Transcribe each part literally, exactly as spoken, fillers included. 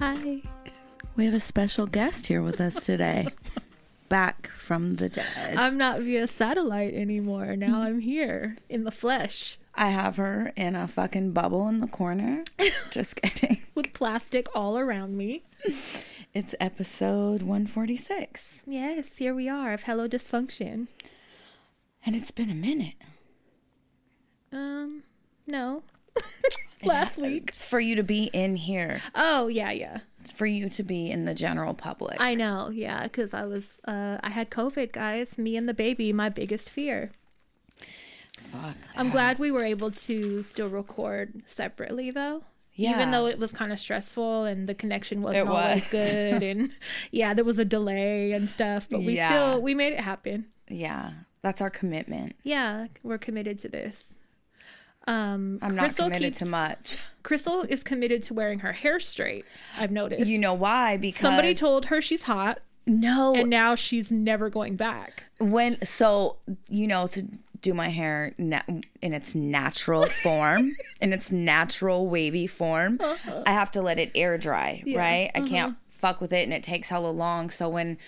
Hi. We have a special guest here with us today. Back from the dead. I'm not via satellite anymore. Now I'm here in the flesh. I have her in a fucking bubble in the corner. Just kidding. With plastic all around me. It's episode one forty-six. Yes, here we are of Hello Dysfunction. And it's been a minute. Um, no. Last week. For you to be in here. Oh, yeah, yeah. For you to be in the general public. I know, yeah, because I was, uh, I had COVID, guys. Me and the baby, my biggest fear. Fuck. I'm glad we were able to still record separately, though. Yeah. Even though it was kind of stressful and the connection wasn't always good, and yeah, there was a delay and stuff, but we yeah. still we made it happen. Yeah, that's our commitment. Yeah, we're committed to this. Um, I'm Crystal not committed keeps, to much. Crystal is committed to wearing her hair straight. I've noticed. You know why? Because somebody told her she's hot. No, and now she's never going back. When so you know to. do my hair na- in its natural form, in its natural wavy form. Uh-huh. I have to let it air dry, yeah. right? I uh-huh. can't fuck with it, and it takes hella long. So when,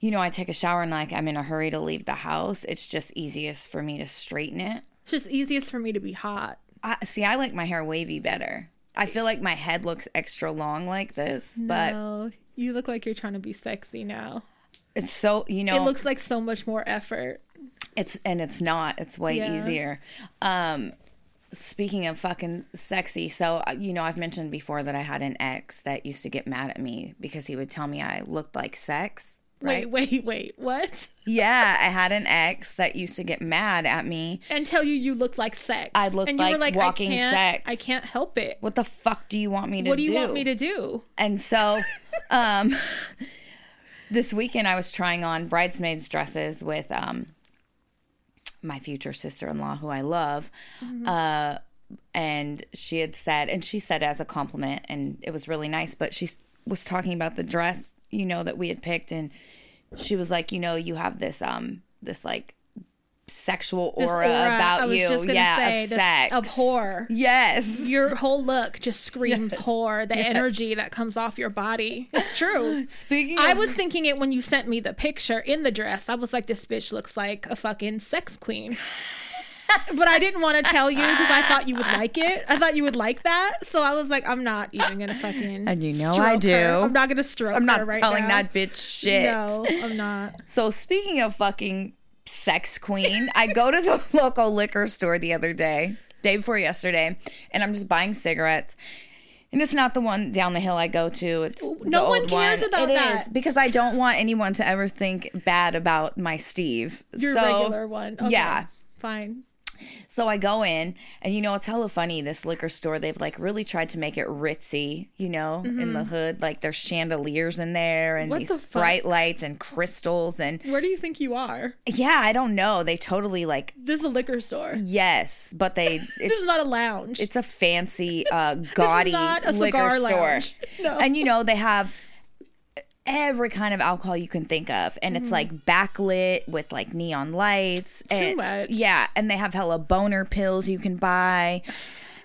you know, I take a shower and like I'm in a hurry to leave the house, it's just easiest for me to straighten it. It's just easiest for me to be hot. I, see, I like my hair wavy better. I feel like my head looks extra long like this, no, but... No, you look like you're trying to be sexy now. It's so, you know... It looks like so much more effort. It's and it's not. It's way yeah. easier. Um, speaking of fucking sexy, so, you know, I've mentioned before that I had an ex that used to get mad at me because he would tell me I looked like sex. Right? Wait, wait, wait. What? Yeah, I had an ex that used to get mad at me. And tell you you looked like sex. I looked and like, you were like walking I sex. I can't help it. What the fuck do you want me to do? What do you do? want me to do? And so... um, this weekend I was trying on bridesmaids dresses with... Um, my future sister-in-law, who I love, mm-hmm. uh, and she had said, and she said as a compliment, and it was really nice, but she was talking about the dress, you know, that we had picked, and she was like, you know, you have this, um, this, like, sexual aura, aura about I was you. Just gonna yeah, say, of sex. Of whore. Yes. Your whole look just screams yes. whore. The yes. energy that comes off your body. It's true. Speaking I of- was thinking it when you sent me the picture in the dress. I was like, this bitch looks like a fucking sex queen. But I didn't want to tell you because I thought you would like it. I thought you would like that. So I was like, I'm not even going to fucking And you know I do. Her. I'm not going to stroke I'm not her right telling now. That bitch shit. No, I'm not. So speaking of fucking... sex queen. I go to the local liquor store the other day, day before yesterday, and I'm just buying cigarettes. And it's not the one down the hill I go to. It's no one cares one. about it that. It is because I don't want anyone to ever think bad about my Steve. Your so, regular one. Okay. Yeah. Fine. So I go in, and you know, it's hella funny. This liquor store, they've like really tried to make it ritzy, you know, mm-hmm. in the hood. Like there's chandeliers in there and what these the bright lights and crystals. And where do you think you are? Yeah, I don't know. They totally like. This is a liquor store. Yes, but they. This is not a lounge. It's a fancy, uh, gaudy a liquor store. No. And you know, they have. Every kind of alcohol you can think of. And mm-hmm. it's like backlit with like neon lights. Too and, much. Yeah. And they have hella boner pills you can buy.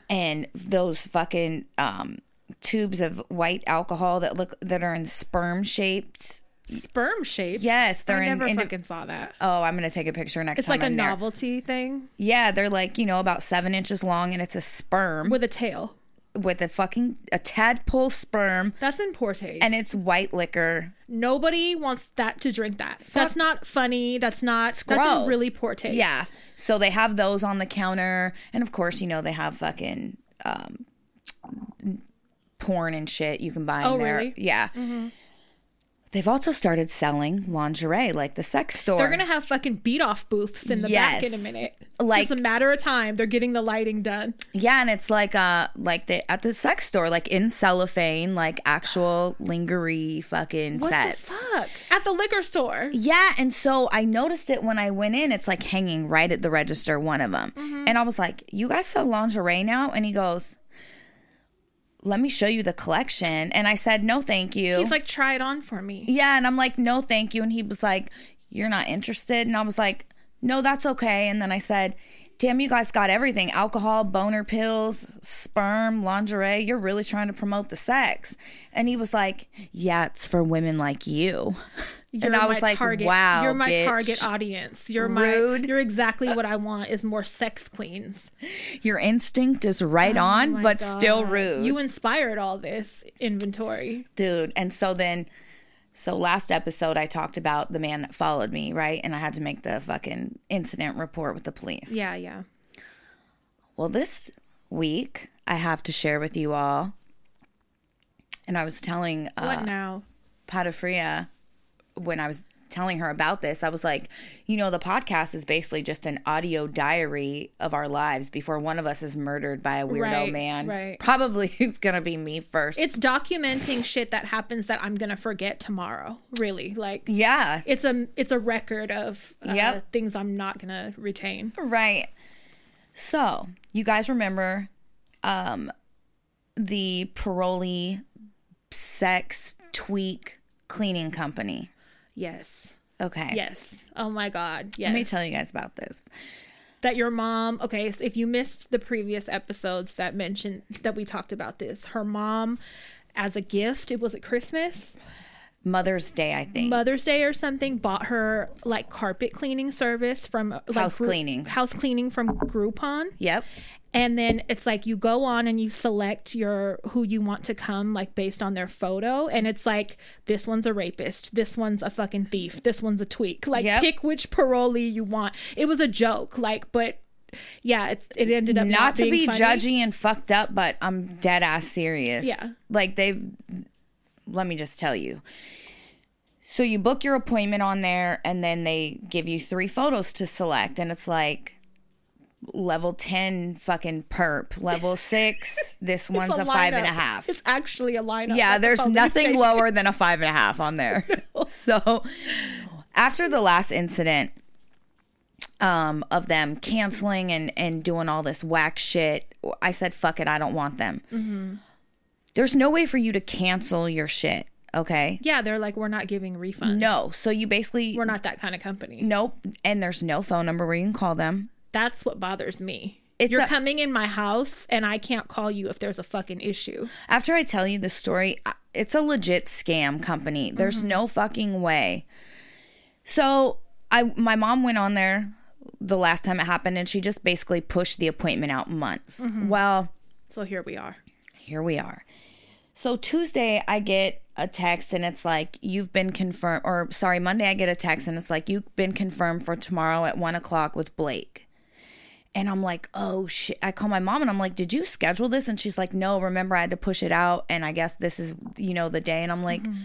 And those fucking um, tubes of white alcohol that look that are in sperm shaped. Sperm shaped? Yes. They're I never in, fucking in, saw that. Oh, I'm going to take a picture next it's time It's like I'm a there. novelty thing? Yeah. They're like, you know, about seven inches long and it's a sperm. With a tail. With a fucking a tadpole sperm. That's in poor taste. And it's white liquor. Nobody wants that to drink that. Fuck. That's not funny. That's not. It's gross. That's in really poor taste. Yeah. So they have those on the counter, and of course, you know they have fucking um, porn and shit you can buy. Oh, in there. Really? Yeah. Mm-hmm. They've also started selling lingerie, like the sex store. They're going to have fucking beat-off booths in the yes. back in a minute. Like, it's a matter of time. They're getting the lighting done. Yeah, and it's like uh, like the, at the sex store, like in cellophane, like actual lingerie fucking what sets. What the fuck? At the liquor store. Yeah, and so I noticed it when I went in. It's like hanging right at the register, one of them. Mm-hmm. And I was like, you guys sell lingerie now? And he goes... let me show you the collection. And I said, no, thank you. He's like, try it on for me. Yeah. And I'm like, no, thank you. And he was like, you're not interested. And I was like, no, that's okay. And then I said, damn, you guys got everything. Alcohol, boner pills, sperm, lingerie. You're really trying to promote the sex. And he was like, yeah, it's for women like you. You're and I was like, target. wow, You're my bitch. target audience. You're Rude. my, you're exactly what I want is more sex queens. Your instinct is right oh on, but God. still rude. You inspired all this inventory. Dude. And so then, so last episode I talked about the man that followed me, right? And I had to make the fucking incident report with the police. Yeah, yeah. Well, this week I have to share with you all. And I was telling uh, what now? Patafria. When I was telling her about this, I was like, you know, the podcast is basically just an audio diary of our lives before one of us is murdered by a weirdo right, man. Right. Probably going to be me first. It's documenting shit that happens that I'm going to forget tomorrow. Really. Like, yeah, it's a it's a record of uh, yep. things I'm not going to retain. Right. So you guys remember um, the parolee sex tweak cleaning company? Yes. Okay. Yes. Oh my God. Yes. Let me tell you guys about this. That your mom, okay, so if you missed the previous episodes that mentioned that we talked about this, her mom, as a gift, it was at Christmas, Mother's Day, I think. Mother's Day or something, bought her like carpet cleaning service from like, house cleaning. House cleaning from Groupon. Yep. And then it's like you go on and you select your who you want to come, like based on their photo. And it's like, this one's a rapist. This one's a fucking thief. This one's a tweak. Like, yep. Pick which parolee you want. It was a joke. Like, but yeah, it, it ended up not, not to being be funny. Judgy and fucked up, but I'm dead ass serious. Yeah. Like they've, let me just tell you. So you book your appointment on there and then they give you three photos to select. And it's like, level ten fucking perp, level six this one's a, a five and a half. It's actually a lineup. Yeah, there's nothing lower than a five and a half on there. No. So after the last incident um of them canceling and and doing all this whack shit, I said fuck it, I don't want them. Mm-hmm. There's no way for you to cancel your shit. Okay. Yeah, they're like, we're not giving refunds. No. So you basically, we're not that kind of company. Nope. And there's no phone number where you can call them. That's what bothers me. It's You're a, coming in my house and I can't call you if there's a fucking issue. After I tell you the story, it's a legit scam company. There's mm-hmm. no fucking way. So I, my mom went on there the last time it happened and she just basically pushed the appointment out months. Mm-hmm. Well. So here we are. Here we are. So Tuesday I get a text and it's like, you've been confirmed. Or sorry, Monday I get a text and it's like, you've been confirmed for tomorrow at one o'clock with Blake. And I'm like, oh, shit. I call my mom and I'm like, did you schedule this? And she's like, no, remember I had to push it out. And I guess this is, you know, the day. And I'm like, mm-hmm.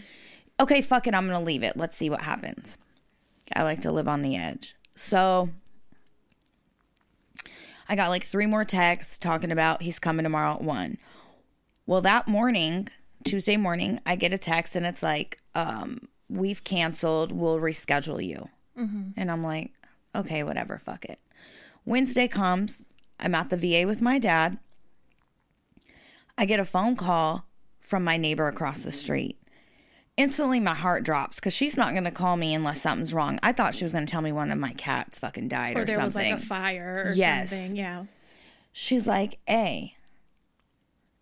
okay, fuck it. I'm going to leave it. Let's see what happens. I like to live on the edge. So I got like three more texts talking about he's coming tomorrow at one. Well, that morning, Tuesday morning, I get a text and it's like, um, we've canceled. We'll reschedule you. Mm-hmm. And I'm like, okay, whatever. Fuck it. Wednesday comes, I'm at the V A with my dad. I get a phone call from my neighbor across the street. Instantly, my heart drops because she's not going to call me unless something's wrong. I thought she was going to tell me one of my cats fucking died or, or there something. There was like a fire or yes. something. Yeah. She's like, hey,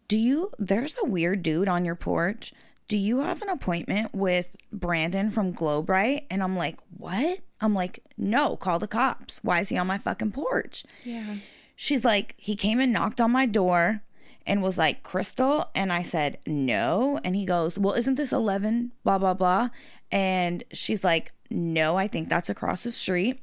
do you, there's a weird dude on your porch. Do you have an appointment with Brandon from GlowBright? And I'm like, what? I'm like, no, call the cops. Why is he on my fucking porch? Yeah. She's like, he came and knocked on my door and was like, Crystal? And I said, no. And he goes, well, isn't this eleven? Blah, blah, blah. And she's like, no, I think that's across the street.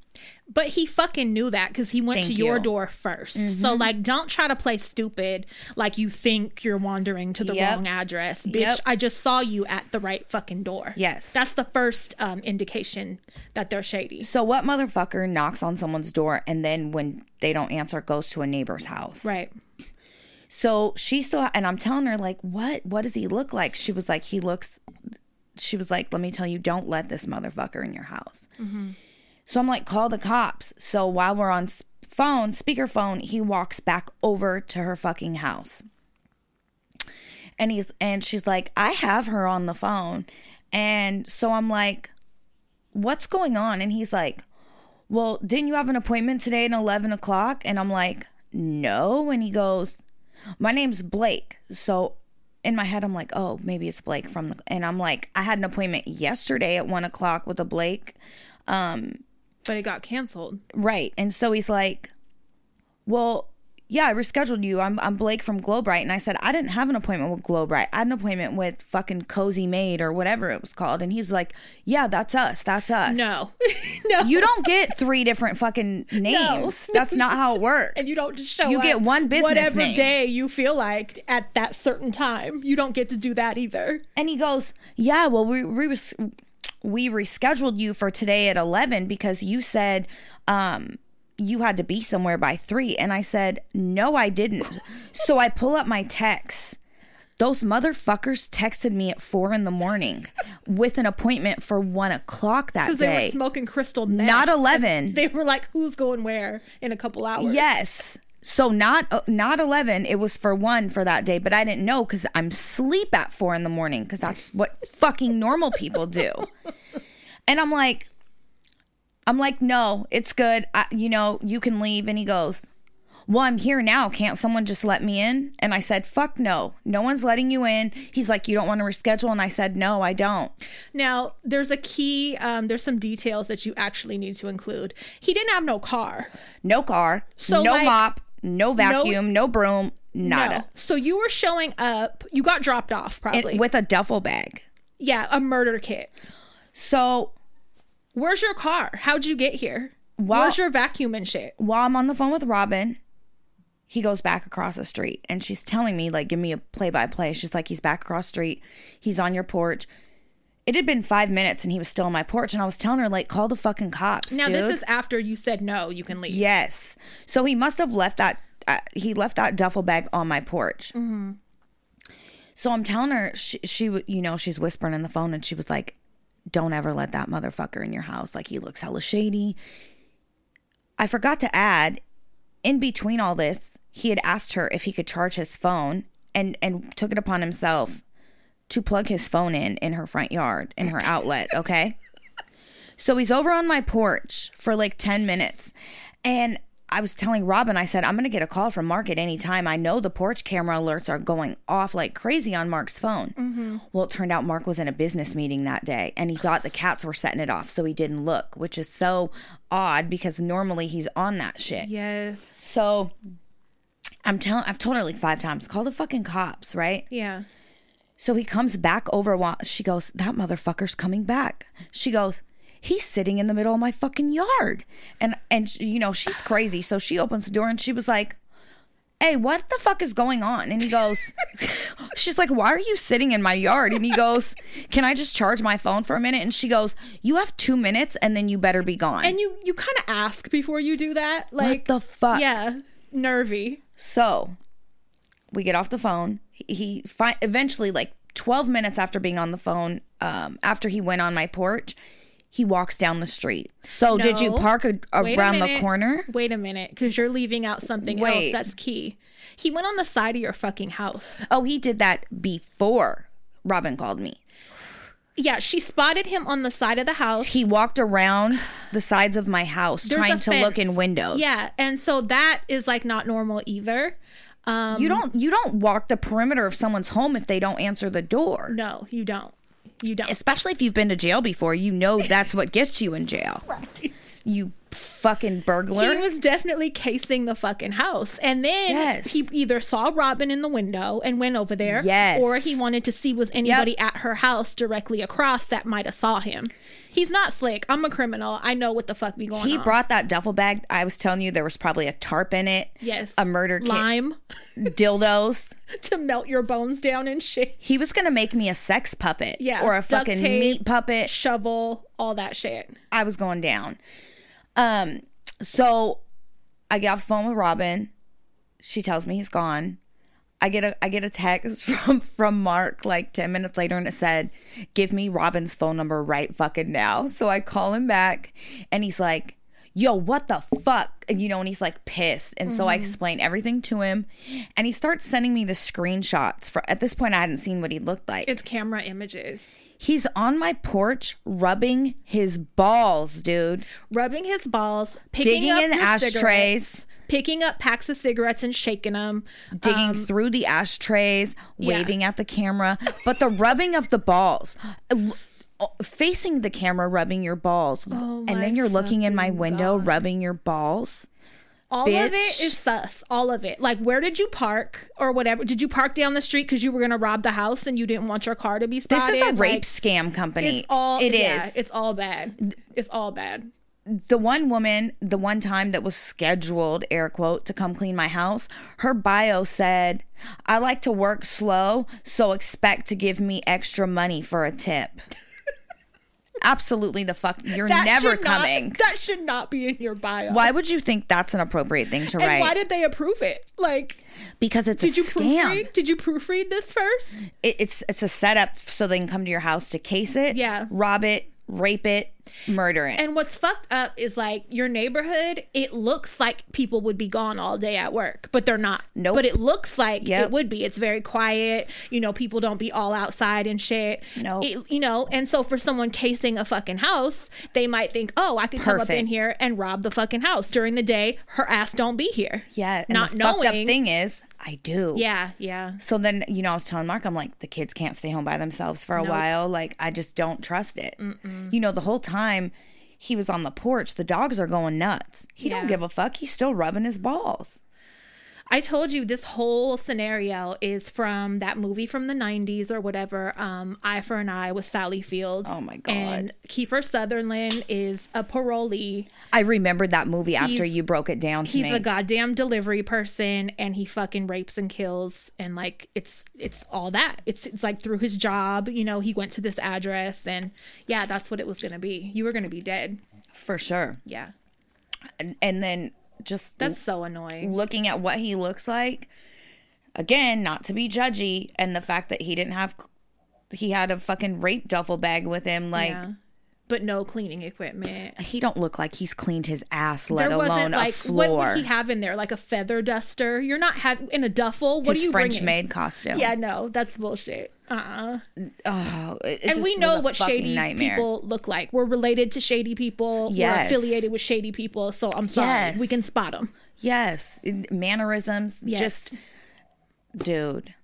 But he fucking knew that because he went Thank to your you. door first. Mm-hmm. So, like, don't try to play stupid like you think you're wandering to the yep. wrong address. Bitch, yep. I just saw you at the right fucking door. Yes. That's the first um, indication that they're shady. So what motherfucker knocks on someone's door and then when they don't answer, goes to a neighbor's house? Right. So she saw, and I'm telling her, like, what? What does he look like? She was like, he looks... She was like, let me tell you, don't let this motherfucker in your house. Mm-hmm. So I'm like, call the cops. So while we're on phone, speakerphone, he walks back over to her fucking house. And he's and she's like, I have her on the phone. And so I'm like, what's going on? And he's like, well, didn't you have an appointment today at eleven o'clock? And I'm like, no. And he goes, my name's Blake. So in my head, I'm like, oh, maybe it's Blake from the, and I'm like, I had an appointment yesterday at one o'clock with a Blake. Um, but it got canceled. Right. And so he's like, well, yeah, I rescheduled you. I'm I'm Blake from GlowBright. And I said, I didn't have an appointment with GlowBright. I had an appointment with fucking Cozy Maid or whatever it was called. And he was like, yeah, that's us. That's us. No. no. You don't get three different fucking names. No. That's not how it works. And you don't just show you up. You get one business whatever name. Whatever day you feel like at that certain time. You don't get to do that either. And he goes, yeah, well, we we, res- we rescheduled you for today at eleven because you said... um. you had to be somewhere by three. And I said, no, I didn't. So I pull up my texts. Those motherfuckers texted me at four in the morning with an appointment for one o'clock that day. Because they were smoking crystal meth. Not eleven. They were like, who's going where in a couple hours? Yes. So not uh, not eleven. It was for one for that day. But I didn't know because I'm sleep at four in the morning because that's what fucking normal people do. And I'm like, I'm like, no, it's good. I, you know, you can leave. And he goes, well, I'm here now. Can't someone just let me in? And I said, fuck no. No one's letting you in. He's like, you don't want to reschedule? And I said, no, I don't. Now, there's a key. Um, there's some details that you actually need to include. He didn't have no car. No car. So no like, mop. No vacuum. No, no broom. Nada. No. So you were showing up. You got dropped off probably. And, with a duffel bag. Yeah, a murder kit. So... where's your car? How'd you get here? While, Where's your vacuum and shit? While I'm on the phone with Robin, he goes back across the street. And she's telling me, like, give me a play-by-play. She's like, he's back across the street. He's on your porch. It had been five minutes, and he was still on my porch. And I was telling her, like, call the fucking cops, Now, dude. This is after you said, no, you can leave. Yes. So he must have left that, uh, he left that duffel bag on my porch. Mm-hmm. So I'm telling her, she, she, you know, she's whispering in the phone, and she was like, don't ever let that motherfucker in your house. Like, he looks hella shady. I forgot to add, in between all this, he had asked her if he could charge his phone and, and took it upon himself to plug his phone in in her front yard, in her outlet, okay? So he's over on my porch for like ten minutes. And I was telling Robin, I said, I'm going to get a call from Mark at any time. I know the porch camera alerts are going off like crazy on Mark's phone. Mm-hmm. Well, it turned out Mark was in a business meeting that day, and he thought the cats were setting it off, so he didn't look, which is so odd because normally he's on that shit. Yes. So I'm telling, I've told her like five times, call the fucking cops, right? Yeah. So he comes back over. While she goes, that motherfucker's coming back. She goes, he's sitting in the middle of my fucking yard. And, and you know, she's crazy. So she opens the door and she was like, hey, what the fuck is going on? And he goes, she's like, why are you sitting in my yard? And he goes, can I just charge my phone for a minute? And she goes, you have two minutes and then you better be gone. And you, you kind of ask before you do that. Like, what the fuck? Yeah, nervy. So we get off the phone. He fi- eventually, like twelve minutes after being on the phone, um, after he went on my porch, he walks down the street. So no. Did you park a, a around the corner? Wait a minute, because you're leaving out something Wait. else that's key. He went on the side of your fucking house. Oh, he did that before Robin called me. Yeah, she spotted him on the side of the house. He walked around the sides of my house There's trying to fence. Look in windows. Yeah, and so that is like not normal either. Um, you don't you don't walk the perimeter of someone's home if they don't answer the door. No, you don't. You don't. Especially if you've been to jail before, you know that's what gets you in jail. Right. You fucking burglar. He was definitely casing the fucking house. And then yes. he either saw Robin in the window and went over there. Yes. Or he wanted to see was anybody yep. at her house directly across that might have saw him. He's not slick. I'm a criminal. I know what the fuck be going he on. He brought that duffel bag. I was telling you there was probably a tarp in it. Yes. A murder kit. Lime. Dildos. To melt your bones down and shit. He was going to make me a sex puppet. Yeah. Or a fucking tape, meat puppet. Shovel. All that shit. I was going down. Um, so I get off the phone with Robin. She tells me he's gone. I get a I get a text from, from Mark like ten minutes later, and it said, give me Robin's phone number right fucking now. So I call him back, and he's like, yo, what the fuck? And, you know, and he's like pissed. And mm-hmm. so I explained everything to him, and he starts sending me the screenshots. For, at this point, I hadn't seen what he looked like. It's camera images. He's on my porch rubbing his balls, dude. Rubbing his balls. Picking digging up in ashtrays. Picking up packs of cigarettes and shaking them. Digging um, through the ashtrays. Waving yeah. at the camera. But the rubbing of the balls. Facing the camera, rubbing your balls. Oh, and then you're looking in my window, God. Rubbing your balls. All bitch. Of it is sus. All of it. Like, where did you park or whatever? Did you park down the street because you were going to rob the house and you didn't want your car to be spotted? This is a rape like, scam company. It's all, it yeah, is. It's all bad. It's all bad. The one woman, the one time that was scheduled, air quote, to come clean my house, her bio said, I like to work slow, so expect to give me extra money for a tip. Absolutely the fuck. You're that never coming. Not, that should not be in your bio. Why would you think that's an appropriate thing to and write? Why did they approve it? Like, because it's did a you scam. Proofread? Did you proofread this first? It, it's it's a setup so they can come to your house to case it, yeah, rob it, rape it, murder it. And what's fucked up is like your neighborhood, it looks like people would be gone all day at work, but they're not. Nope. But it looks like yep. it would be. It's very quiet. You know, people don't be all outside and shit. No. Nope. You know, and so for someone casing a fucking house, they might think, oh, I could Perfect. Come up in here and rob the fucking house during the day. Her ass don't be here. Yeah. And not the knowing. Fucked up thing is, I do. Yeah. Yeah. So then, you know, I was telling Mark, I'm like, the kids can't stay home by themselves for a nope. while. Like, I just don't trust it. Mm-mm. You know, the whole time. Time he was on the porch, the dogs are going nuts. He yeah. don't give a fuck. He's still rubbing his balls. I told you this whole scenario is from that movie from the nineties or whatever, um, Eye for an Eye with Sally Field. Oh, my God. And Kiefer Sutherland is a parolee. I remembered that movie he's, after you broke it down to he's me. He's a goddamn delivery person, and he fucking rapes and kills, and, like, it's it's all that. It's, it's like, through his job, you know, he went to this address, and, yeah, that's what it was going to be. You were going to be dead. For sure. Yeah. And, and then... Just that's so annoying. Looking at what he looks like, again, not to be judgy, and the fact that he didn't have, he had a fucking rape duffel bag with him, like, yeah. but no cleaning equipment. He don't look like he's cleaned his ass, let there wasn't, alone like, a floor. What would he have in there? Like a feather duster? You're not ha- in a duffel. What his are you French bringing? Maid costume? Yeah, no, that's bullshit. Uh-uh. Oh, it, it and we know what shady nightmare. People look like. We're related to shady people. Yes. We're affiliated with shady people. So I'm sorry. Yes. We can spot them. Yes. Mannerisms. Yes. Just, dude.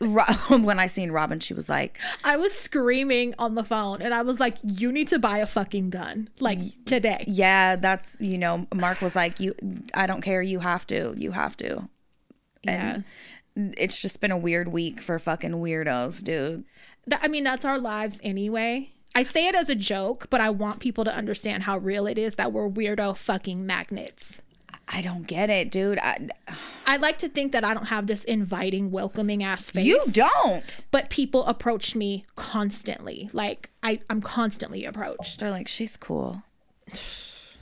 When I seen Robin, she was like, I was screaming on the phone, and I was like, you need to buy a fucking gun, like, today. Yeah, that's, you know, Mark was like, you, I don't care. You have to. You have to. And yeah. It's just been a weird week for fucking weirdos, dude. I mean, that's our lives anyway. I say it as a joke, but I want people to understand how real it is that we're weirdo fucking magnets. I don't get it, dude. I, I like to think that I don't have this inviting, welcoming ass face. You don't. But people approach me constantly. Like, I, I'm constantly approached. They're like, she's cool.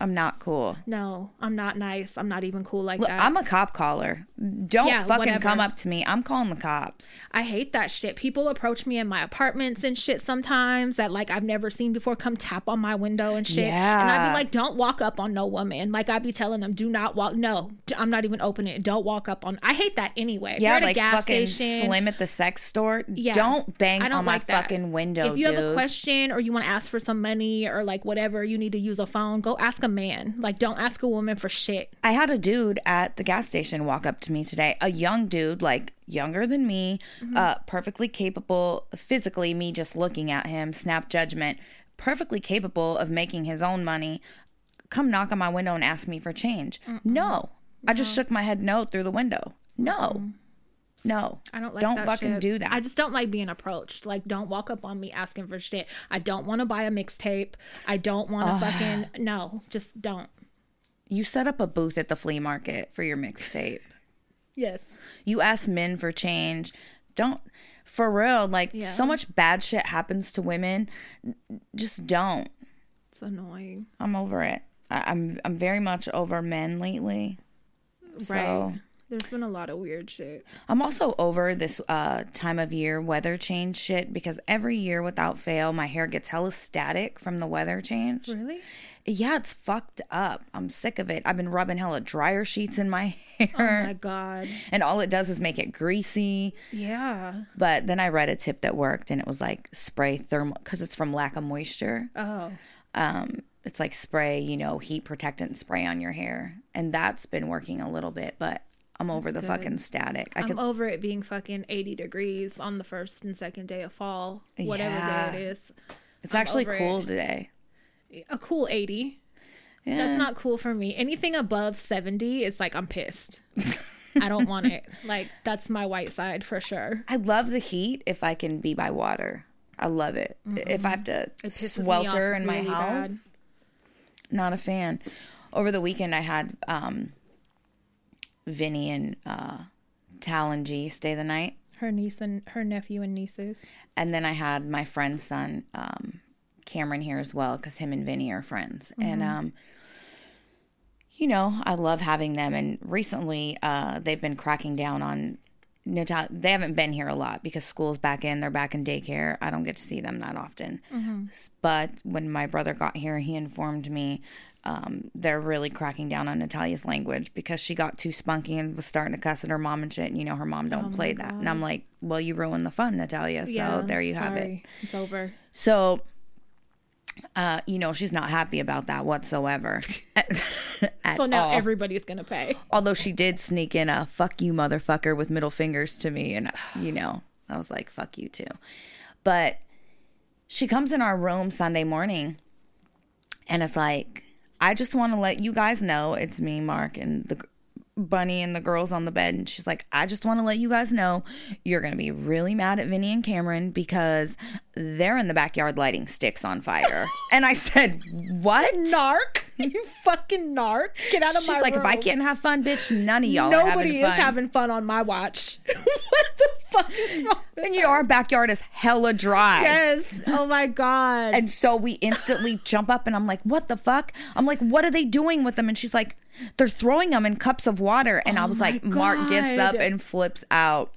I'm not cool. No, I'm not nice. I'm not even cool like Look, that. I'm a cop caller. Don't yeah, fucking whatever. Come up to me. I'm calling the cops. I hate that shit. People approach me in my apartments and shit sometimes that, like, I've never seen before, come tap on my window and shit. Yeah. And I'd be like, don't walk up on no woman. Like, I'd be telling them, do not walk. No, I'm not even opening it. Don't walk up on. I hate that anyway. Yeah, like gas fucking station, Slim at the sex store. Yeah. Don't bang don't on like my that. Fucking window, If you dude. Have a question or you want to ask for some money or, like, whatever, you need to use a phone, go ask a man. Like, don't ask a woman for shit. I had a dude at the gas station walk up to me today, a young dude, like younger than me, mm-hmm. uh perfectly capable physically, me just looking at him, snap judgment, perfectly capable of making his own money, come knock on my window and ask me for change. Mm-mm. No, I just no. shook my head no through the window. No. Mm-mm. No, I don't like don't that fucking shit. Do that. I just don't like being approached. Like, don't walk up on me asking for shit. I don't want to buy a mixtape. I don't want to oh. fucking no. Just don't. You set up a booth at the flea market for your mixtape. Yes. You ask men for change. Don't for real. Like yeah. so much bad shit happens to women. Just don't. It's annoying. I'm over it. I, I'm I'm very much over men lately. Right. So. There's been a lot of weird shit. I'm also over this uh, time of year weather change shit, because every year without fail, my hair gets hella static from the weather change. Really? Yeah, it's fucked up. I'm sick of it. I've been rubbing hella dryer sheets in my hair. Oh my God. And all it does is make it greasy. Yeah. But then I read a tip that worked, and it was like spray thermal, because it's from lack of moisture. Oh. Um, it's like spray, you know, heat protectant spray on your hair. And that's been working a little bit, but I'm over That's the good. fucking static. I I'm could... over it being fucking eighty degrees on the first and second day of fall, whatever yeah. day it is. It's I'm actually cool it. today. A cool eighty. Yeah. That's not cool for me. Anything above seventy, it's like I'm pissed. I don't want it. Like, that's my white side for sure. I love the heat if I can be by water. I love it. Mm-hmm. If I have to swelter in really my house, bad. Not a fan. Over the weekend, I had... um Vinny and uh, Tal and G stay the night. Her niece and her nephew and nieces. And then I had my friend's son, um, Cameron, here as well, because him and Vinny are friends. Mm-hmm. And, um, you know, I love having them. And recently uh, they've been cracking down on Natalia. They haven't been here a lot because school's back in. They're back in daycare. I don't get to see them that often. Mm-hmm. But when my brother got here, he informed me Um, they're really cracking down on Natalia's language because she got too spunky and was starting to cuss at her mom and shit. And, you know, her mom don't oh play that. God. And I'm like, well, you ruined the fun, Natalia. So yeah, there you sorry. have it. It's over. So, uh, you know, she's not happy about that whatsoever. at so now all. everybody's going to pay. Although she did sneak in a fuck you motherfucker with middle fingers to me. And, you know, I was like, fuck you too. But she comes in our room Sunday morning and it's like, I just want to let you guys know, it's me, Mark, and the bunny and the girls on the bed. And she's like, I just want to let you guys know you're going to be really mad at Vinny and Cameron because they're in the backyard lighting sticks on fire. And I said, what? Narc. You fucking narc. Get out of she's my like, room. She's like, if I can't have fun, bitch, none of y'all Nobody are having fun. Nobody is having fun on my watch. What the fuck is wrong with And you know, our backyard is hella dry. Yes. Oh my God. And so we instantly jump up and I'm like, what the fuck? I'm like, what are they doing with them? And she's like, they're throwing them in cups of water. And oh I was like, God. Mark gets up and flips out.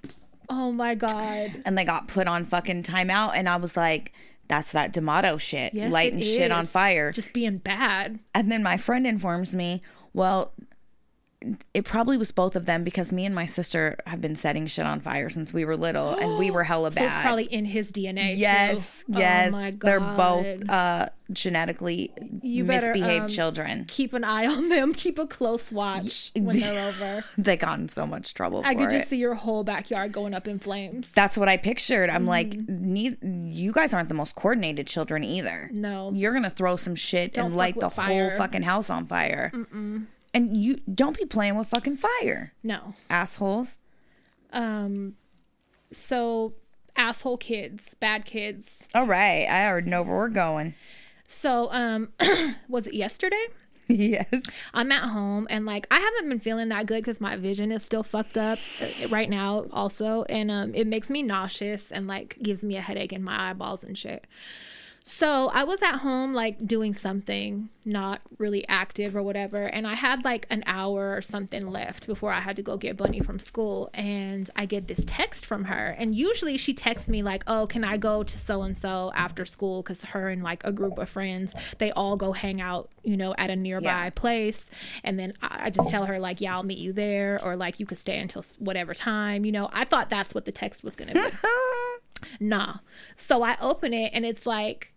Oh my God. And they got put on fucking timeout. And I was like, that's that D'Amato shit. Yes, lighting shit on fire. Just being bad. And then my friend informs me, well, it probably was both of them because me and my sister have been setting shit on fire since we were little and we were hella bad. So it's probably in his D N A Yes, too. yes. Oh my God. They're both uh, genetically you misbehaved better, um, children. Keep an eye on them. Keep a close watch when they're over. They got in so much trouble for it. I could just it. see your whole backyard going up in flames. That's what I pictured. I'm mm-hmm. like, ne- you guys aren't the most coordinated children either. No. You're going to throw some shit Don't and light the fire. whole fucking house on fire. Mm-mm. And you don't be playing with fucking fire. No. Assholes. Um, so asshole kids, bad kids. All right. I already know where we're going. So um, was it yesterday? Yes. I'm at home and like I haven't been feeling that good because my vision is still fucked up right now also. And um, it makes me nauseous and like gives me a headache in my eyeballs and shit. So I was at home, like, doing something, not really active or whatever. And I had, like, an hour or something left before I had to go get Bunny from school. And I get this text from her. And usually she texts me, like, oh, can I go to so-and-so after school? Because her and, like, a group of friends, they all go hang out, you know, at a nearby yeah. place. And then I just tell her, like, yeah, I'll meet you there. Or, like, you could stay until whatever time. You know, I thought that's what the text was going to be. Nah. So I open it, and it's like,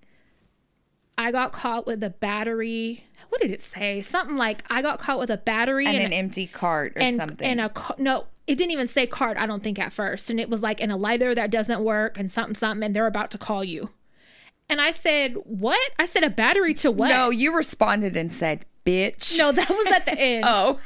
I got caught with a battery. What did it say? Something like I got caught with a battery and, and an empty cart or and, something. And a no, it didn't even say cart. I don't think at first, and it was like and a lighter that doesn't work and something something. And they're about to call you. And I said, "What?" I said, "A battery to what?" No, you responded and said, "Bitch." No, that was at the end. Oh,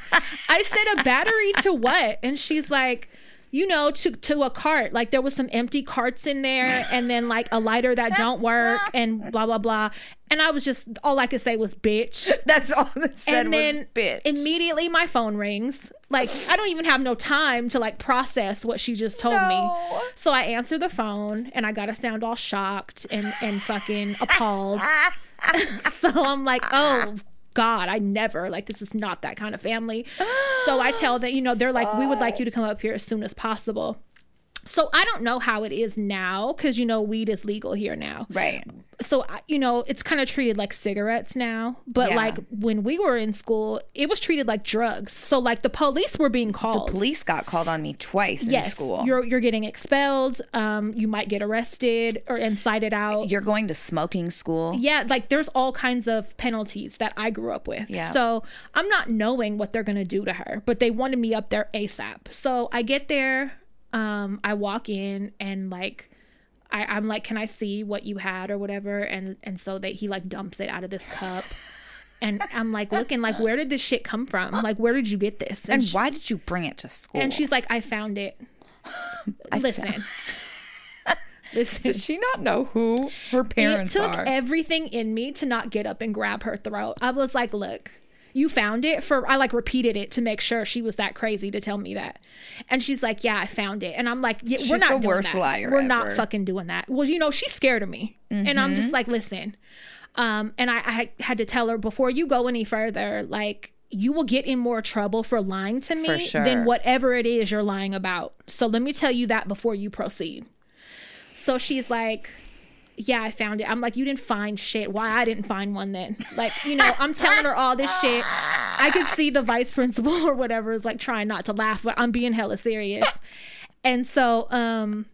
I said, "A battery to what?" And she's like, you know, to, to a cart. Like, there was some empty carts in there and then, like, a lighter that don't work and blah, blah, blah. And I was just, all I could say was, bitch. That's all that said was, bitch. And then immediately my phone rings. Like, I don't even have no time to, like, process what she just told no. me. So I answer the phone, and I got to sound all shocked and, and fucking appalled. So I'm like, oh, God, I never, like, this is not that kind of family. So I tell them, you know, they're like, we would like you to come up here as soon as possible. So I don't know how it is now, because, you know, weed is legal here now. Right. So, you know, it's kind of treated like cigarettes now. But, yeah. like, when we were in school, it was treated like drugs. So, like, the police were being called. The police got called on me twice yes, in school. Yes, you're, you're getting expelled. Um, you might get arrested or and cited out. You're going to smoking school. Yeah, like, there's all kinds of penalties that I grew up with. Yeah. So I'm not knowing what they're going to do to her. But they wanted me up there ASAP. So I get there. Um, I walk in and like, I, I'm like, can I see what you had or whatever? And, and so that he like dumps it out of this cup and I'm like, looking like, where did this shit come from? Like, where did you get this? And, and she, why did you bring it to school? And she's like, I found it. I Listen. Found- Listen, did she not know who her parents are? It took are? everything in me to not get up and grab her throat. I was like, look. You found it for, I like repeated it to make sure she was that crazy to tell me that. And she's like, yeah, I found it. And I'm like, yeah, we're not doing that. She's the worst liar ever. We're not fucking doing that. Well, you know, she's scared of me. Mm-hmm. And I'm just like, listen. Um, and I, I had to tell her, before you go any further, like, you will get in more trouble for lying to me for sure. than whatever it is you're lying about. So let me tell you that before you proceed. So she's like... yeah, I found it. I'm like, you didn't find shit. Why I didn't find one then? Like, you know, I'm telling her all this shit. I could see the vice principal or whatever is like trying not to laugh, but I'm being hella serious. And so, um,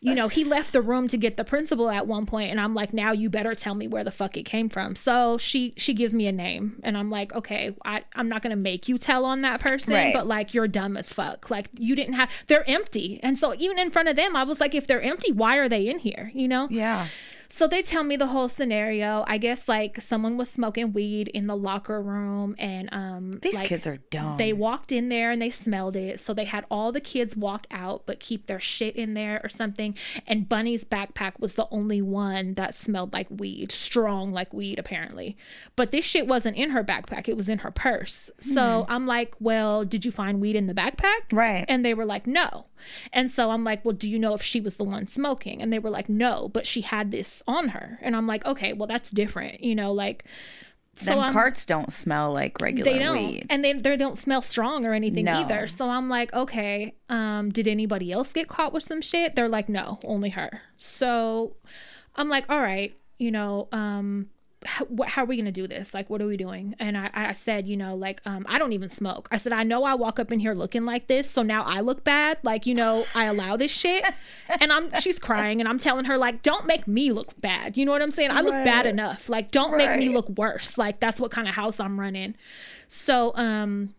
you know, he left the room to get the principal at one point, and I'm like, now you better tell me where the fuck it came from. So she she gives me a name, and I'm like, okay, I, I'm not gonna make you tell on that person, right. but like, you're dumb as fuck. Like, you didn't have, they're empty. And so even in front of them, I was like, if they're empty, why are they in here? You know? Yeah. So they tell me the whole scenario. I guess like someone was smoking weed in the locker room, and um, these like, kids are dumb. They walked in there and they smelled it. So they had all the kids walk out but keep their shit in there or something. And Bunny's backpack was the only one that smelled like weed, strong like weed apparently. But this shit wasn't in her backpack. It was in her purse. So mm. I'm like, well, did you find weed in the backpack? Right. And they were like, no. And so I'm like, well, do you know if she was the one smoking? And they were like, no, but she had this on her. And I'm like, okay, well, that's different, you know, like, so them carts don't smell like regular they don't, weed, and they they don't smell strong or anything no. either. So I'm like, okay, um, did anybody else get caught with some shit? They're like, no, only her. So I'm like, all right, you know, um, how, how are we gonna do this? Like, what are we doing? And I, I said, you know, like, um, I don't even smoke. I said, I know I walk up in here looking like this, so now I look bad. Like, you know, I allow this shit. And I'm, she's crying, and I'm telling her, like, don't make me look bad. You know what I'm saying? I right. look bad enough. Like, don't right. make me look worse. Like, that's what kind of house I'm running. So, um,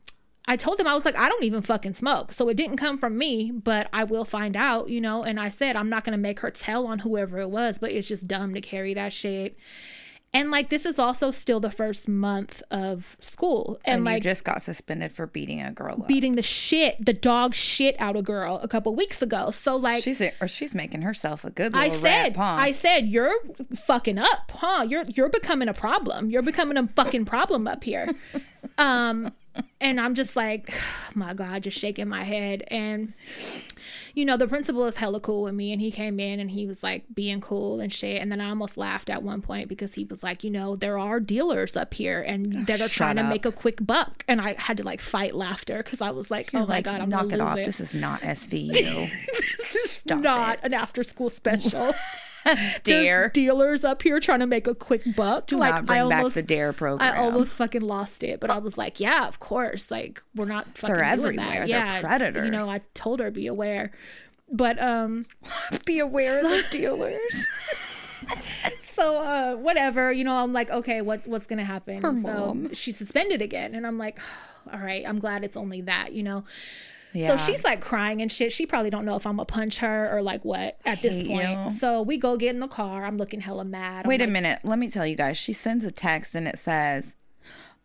I told them, I was like, I don't even fucking smoke. So it didn't come from me, but I will find out, you know. And I said, I'm not gonna make her tell on whoever it was, but it's just dumb to carry that shit. And, like, this is also still the first month of school. And, and like, you just got suspended for beating a girl up. Beating the shit, the dog shit out of girl a couple weeks ago. So, like... She's a, or she's making herself a good little I said, rat punk. I said, you're fucking up, huh? You're you're becoming a problem. You're becoming a fucking problem up here. Um, and I'm just like, oh my God, just shaking my head. And... you know, the principal is hella cool with me, and he came in and he was like being cool and shit. And then I almost laughed at one point because he was like, you know, there are dealers up here and that are trying to make a quick buck. And I had to like fight laughter because I was like, oh my God, I'm gonna lose it. Knock it off. This is not S V U. This is not an after school special. Dare. There's dealers up here trying to make a quick buck. Do like, not bring I almost, back the Dare program. I almost fucking lost it, but I was like, yeah, of course. Like, we're not fucking They're doing everywhere. That. They're yeah, predators. You know, I told her, be aware. But, um... be aware so, of the dealers. So, uh, whatever. You know, I'm like, okay, what what's going to happen? Her mom. So she's suspended again. And I'm like, all right, I'm glad it's only that, you know. Yeah. So she's like crying and shit. She probably don't know if I'm gonna punch her or like what at this point. You. So we go get in the car. I'm looking hella mad. I'm Wait like, a minute. Let me tell you guys. She sends a text and it says,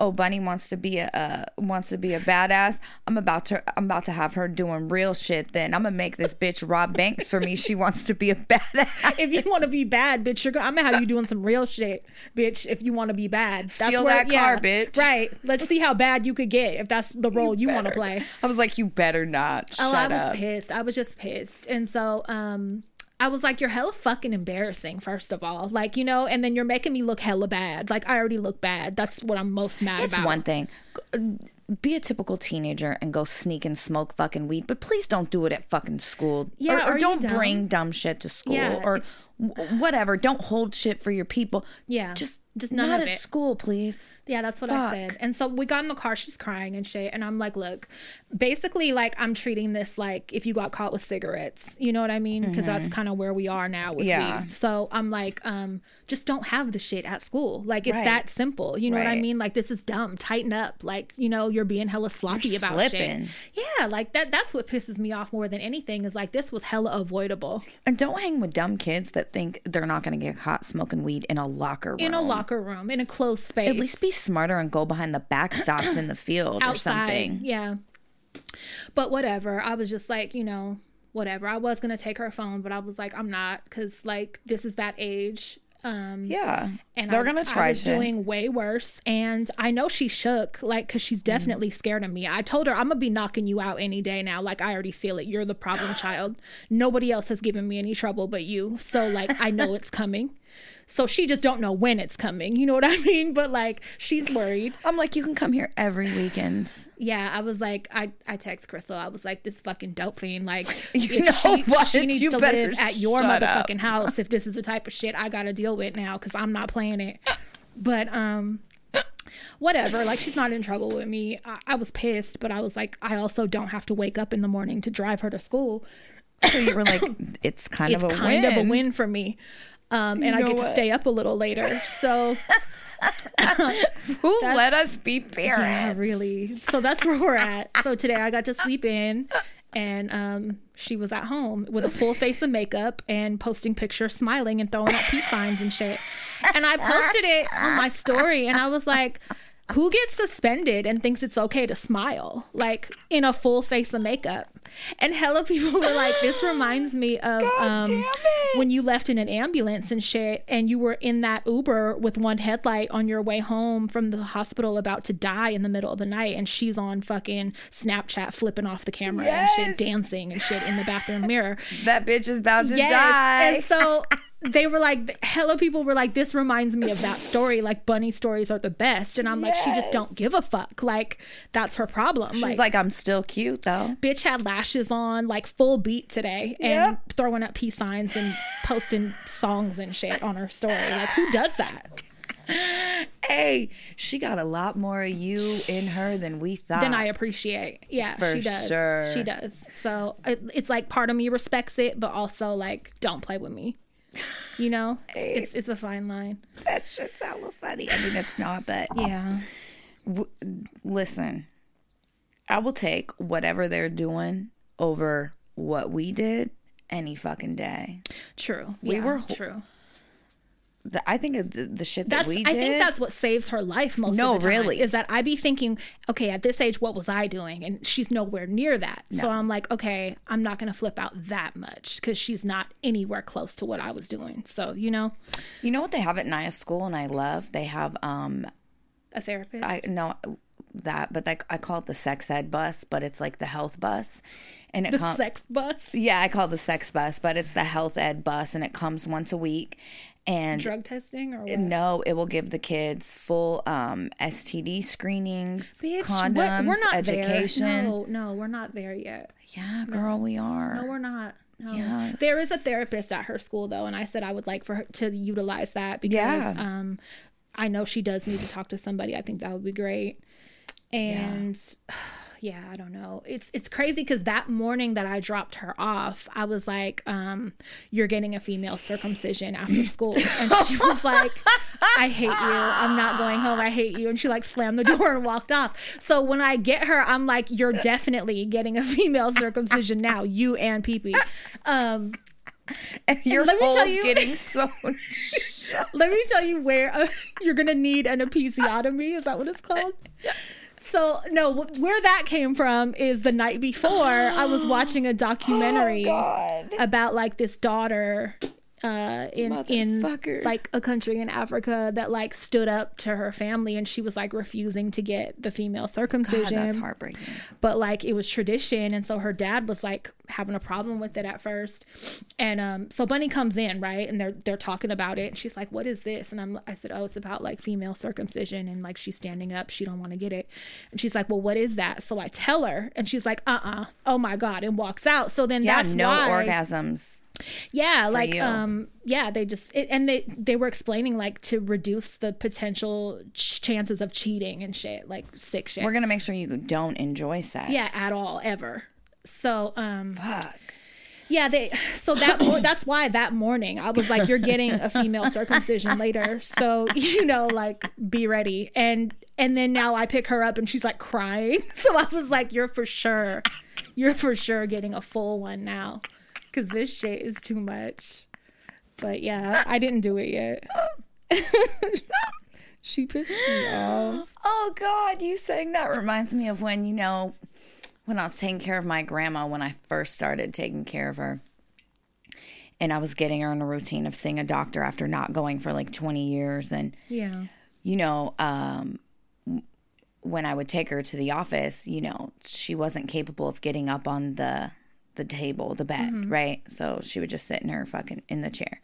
"Oh, Bunny wants to be a uh, wants to be a badass. I'm about to I'm about to have her doing real shit. Then I'm gonna make this bitch rob banks for me. She wants to be a badass. If you want to be bad, bitch, you're gonna I'm gonna have you doing some real shit, bitch. If you want to be bad, that's steal where, that yeah, car, bitch. Right. Let's see how bad you could get if that's the role you, you want to play. I was like, you better not. Oh, Shut I was up. pissed. I was just pissed, and so um. I was like, you're hella fucking embarrassing, first of all. Like, you know, and then you're making me look hella bad. Like, I already look bad. That's what I'm most mad it's about. It's one thing. Be a typical teenager and go sneak and smoke fucking weed, but please don't do it at fucking school. Yeah, or, or don't bring dumb shit to school, yeah, or w- whatever. Don't hold shit for your people. Yeah, just just none not of at it. School, please. Yeah, that's what Fuck. I said. And so we got in the car. She's crying and shit, and I'm like, look, basically, like I'm treating this like if you got caught with cigarettes. You know what I mean? Because mm-hmm. that's kind of where we are now with yeah. weed. So I'm like, um, just don't have the shit at school. Like it's right. that simple. You know right. what I mean? Like this is dumb. Tighten up. Like you know you're. being hella sloppy You're about slipping. shit. Yeah, like that that's what pisses me off more than anything is like this was hella avoidable. And don't hang with dumb kids that think they're not going to get caught smoking weed in a locker room. In a locker room, in a closed space. At least be smarter and go behind the back stops in the field Outside, or something. Yeah. But whatever. I was just like, you know, whatever. I was going to take her phone, but I was like, I'm not, because like this is that age. Um, yeah, and they're I, gonna try. I was shit. doing way worse, and I know she shook, like, because she's definitely mm. scared of me. I told her I'm gonna be knocking you out any day now. Like, I already feel it. You're the problem child. Nobody else has given me any trouble but you. So, like, I know it's coming. So she just don't know when it's coming. You know what I mean? But like, she's worried. I'm like, you can come here every weekend. Yeah, I was like, I, I text Crystal. I was like, this fucking dope fiend. Like, you know she, what? She needs you to live at your motherfucking up. house if this is the type of shit I gotta deal with now because I'm not playing it. But um, whatever. Like, she's not in trouble with me. I, I was pissed, but I was like, I also don't have to wake up in the morning to drive her to school. So you were like, it's kind it's of a kind win. It's kind of a win for me. Um, and you know I get what? to stay up a little later. So who let us be parents? Yeah, really. So that's where we're at. So today I got to sleep in, and um, she was at home with a full face of makeup and posting pictures, smiling and throwing out peace signs and shit. And I posted it on my story, and I was like, who gets suspended and thinks it's okay to smile, like in a full face of makeup? And hella people were like, this reminds me of God, um, when you left in an ambulance and shit, and you were in that Uber with one headlight on your way home from the hospital about to die in the middle of the night, and she's on fucking Snapchat flipping off the camera yes. and shit, dancing and shit in the bathroom mirror. That bitch is about to yes. die. And so... they were like, hella people were like, this reminds me of that story. Like, bunny stories are the best. And I'm yes. like, she just don't give a fuck. Like, that's her problem. She's like, like, I'm still cute, though. Bitch had lashes on, like, full beat today. And yep. throwing up peace signs and posting songs and shit on her story. Like, who does that? Hey, she got a lot more of you in her than we thought. Than I appreciate. Yeah, for she does. Sure. She does. So, it, it's like, part of me respects it, but also, like, don't play with me. You know, hey, it's it's a fine line. That shit's hella funny. I mean, it's not, but yeah. W- listen, I will take whatever they're doing over what we did any fucking day. True, we yeah, were ho- true. The, I think the, the shit that that's, we did. I think that's what saves her life most no, of the time. No, really. Is that I be thinking, okay, at this age, what was I doing? And she's nowhere near that. No. So I'm like, okay, I'm not going to flip out that much because she's not anywhere close to what I was doing. So, you know. You know what they have at Naya's school and I love? They have. Um, a therapist? I No, that. But like I call it the sex ed bus, but it's like the health bus. And it the com- sex bus? Yeah, I call it the sex bus, but it's the health ed bus and it comes once a week. And drug testing or what? No, it will give the kids full um, S T D screenings, Bitch, condoms, we're not education. There. No, no, we're not there yet. Yeah, girl, no. we are. No, we're not. No. Yes. There is a therapist at her school, though, and I said I would like for her to utilize that because yeah. um, I know she does need to talk to somebody. I think that would be great. And... Yeah. Yeah, I don't know. It's it's crazy because that morning that I dropped her off, I was like, um, you're getting a female circumcision after school. And she was like, I hate you. I'm not going home. I hate you. And she like slammed the door and walked off. So when I get her, I'm like, you're definitely getting a female circumcision now, you and Pee-Pee. Um, and your and hole's you, getting so shut. Let me tell you where uh, you're going to need an episiotomy. Is that what it's called? So, no, where that came from is the night before I was watching a documentary oh, about, like, this daughter uh, in in like a country in Africa that like stood up to her family, and she was like refusing to get the female circumcision. God, that's heartbreaking. But like it was tradition, and so her dad was like having a problem with it at first, and um, so Bunny comes in, right, and they're they're talking about it, and she's like, "What is this?" And I'm I said, "Oh, it's about like female circumcision," and like she's standing up, she don't want to get it, and she's like, "Well, what is that?" So I tell her, and she's like, "Uh uh, oh my God," and walks out. So then yeah, that's no why orgasms. Yeah, for like you. um yeah, they just it, and they they were explaining like to reduce the potential ch- chances of cheating and shit, like sick shit. We're going to make sure you don't enjoy sex. Yeah, at all ever. So um fuck. Yeah, they so that that's why that morning I was like, you're getting a female circumcision later. So, you know, like be ready. And and then now I pick her up and she's like crying. So I was like, you're for sure. You're for sure getting a full one now. Because this shit is too much. But yeah, I didn't do it yet. She pissed me off. Oh, God, you saying that reminds me of when, you know, when I was taking care of my grandma, when I first started taking care of her. And I was getting her in a routine of seeing a doctor after not going for like twenty years. And, yeah, you know, um, when I would take her to the office, you know, she wasn't capable of getting up on the... the table, the bed, mm-hmm. right? So she would just sit in her fucking, in the chair.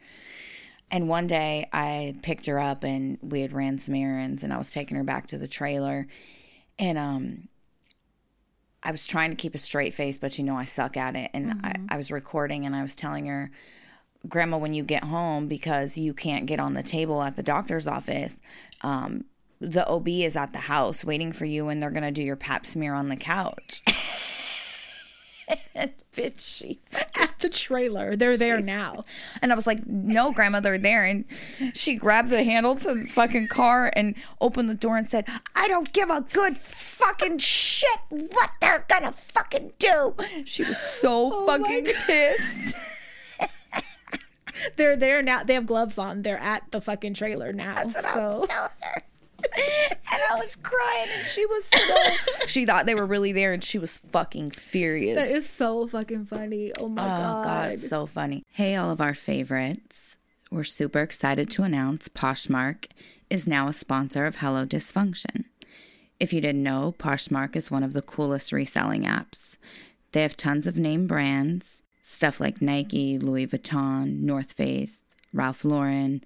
And one day I picked her up and we had ran some errands and I was taking her back to the trailer. And um, I was trying to keep a straight face, but you know, I suck at it. And mm-hmm. I, I was recording and I was telling her, Grandma, when you get home, because you can't get on the table at the doctor's office, um, the O B is at the house waiting for you and they're going to do your pap smear on the couch. Bitchy at the trailer. They're there Jeez. Now. And I was like, no, Grandma, they're there. And she grabbed the handle to the fucking car and opened the door and said, I don't give a good fucking shit what they're gonna fucking do. She was so oh fucking pissed. They're there now. They have gloves on. They're at the fucking trailer now. That's what so. I was telling her. And I was crying and she was so she thought they were really there and she was fucking furious. That is so fucking funny. Oh my god. Oh god, so funny. Hey, all of our favorites. We're super excited to announce Poshmark is now a sponsor of Hello Dysfunction. If you didn't know, Poshmark is one of the coolest reselling apps. They have tons of name brands, stuff like Nike, Louis Vuitton, North Face, Ralph Lauren.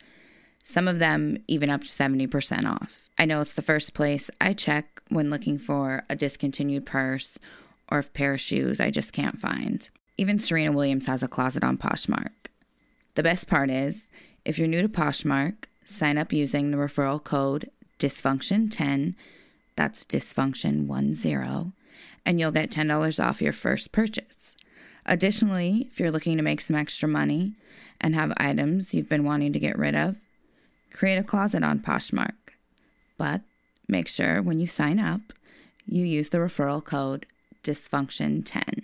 Some of them even up to seventy percent off. I know it's the first place I check when looking for a discontinued purse or a pair of shoes I just can't find. Even Serena Williams has a closet on Poshmark. The best part is, if you're new to Poshmark, sign up using the referral code dysfunction ten, that's dysfunction ten, and you'll get ten dollars off your first purchase. Additionally, if you're looking to make some extra money and have items you've been wanting to get rid of, create a closet on Poshmark, but make sure when you sign up, you use the referral code dysfunction ten.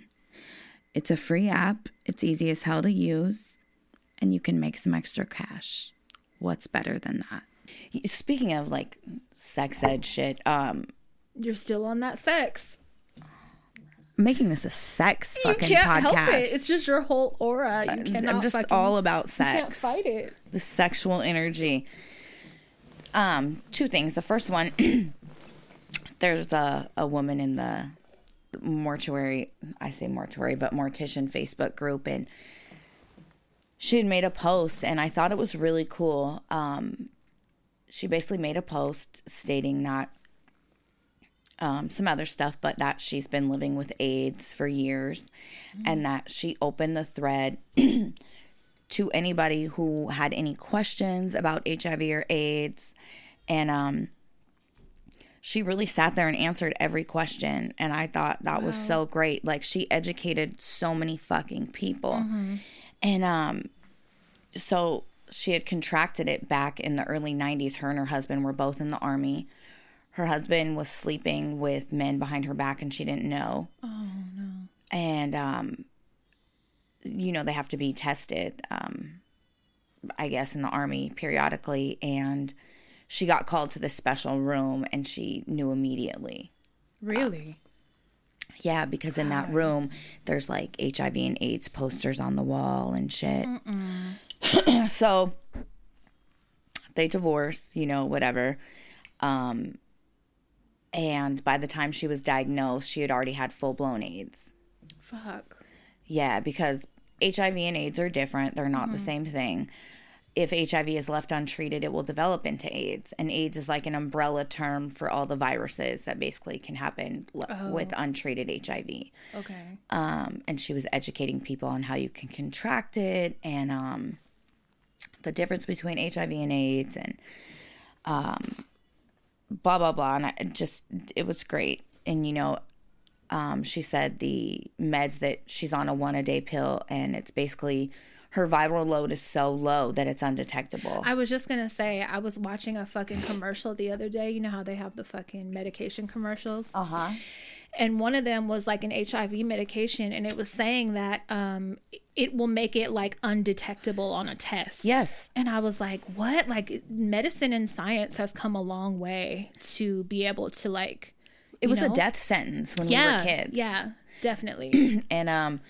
It's a free app, it's easy as hell to use, and you can make some extra cash. What's better than that? Speaking of like sex ed shit, um, you're still on that sex. Making this a sex fucking podcast. You can't podcast. Help it. It's just your whole aura. You cannot I'm just fucking, all about sex. You can't fight it. The sexual energy. Um, two things. The first one, there's a, a woman in the mortuary, I say mortuary, but mortician Facebook group, and she had made a post, and I thought it was really cool. Um, she basically made a post stating not Um, some other stuff, but that she's been living with AIDS for years mm. and that she opened the thread to anybody who had any questions about H I V or AIDS. And um, she really sat there and answered every question. And I thought that wow. was so great. Like, she educated so many fucking people. Mm-hmm. And um, so she had contracted it back in the early nineties. Her and her husband were both in the Army. Her husband was sleeping with men behind her back, and she didn't know. Oh, no. And, um, you know, they have to be tested, um, I guess, in the Army periodically. And she got called to this special room, and she knew immediately. Really? Uh, yeah, because God. In that room, there's, like, H I V and AIDS posters on the wall and shit. So they divorce, you know, whatever. Um, and by the time she was diagnosed, she had already had full-blown AIDS. Fuck. Yeah, because H I V and AIDS are different. They're not mm-hmm. the same thing. If H I V is left untreated, it will develop into AIDS. And AIDS is like an umbrella term for all the viruses that basically can happen le- oh. with untreated H I V. Okay. Um, and she was educating people on how you can contract it and um, the difference between H I V and AIDS and um, blah, blah, blah. And I just, it was great. And, you know, um, she said the meds that she's on, a one-a-day pill, and it's basically... her viral load is so low that it's undetectable. I was just going to say, I was watching a fucking commercial the other day. You know how they have the fucking medication commercials? Uh-huh. And one of them was like an H I V medication, and it was saying that um, it will make it like undetectable on a test. Yes. And I was like, what? Like, medicine and science has come a long way to be able to like, It was know? a death sentence when yeah, we were kids. Yeah, definitely. And, um...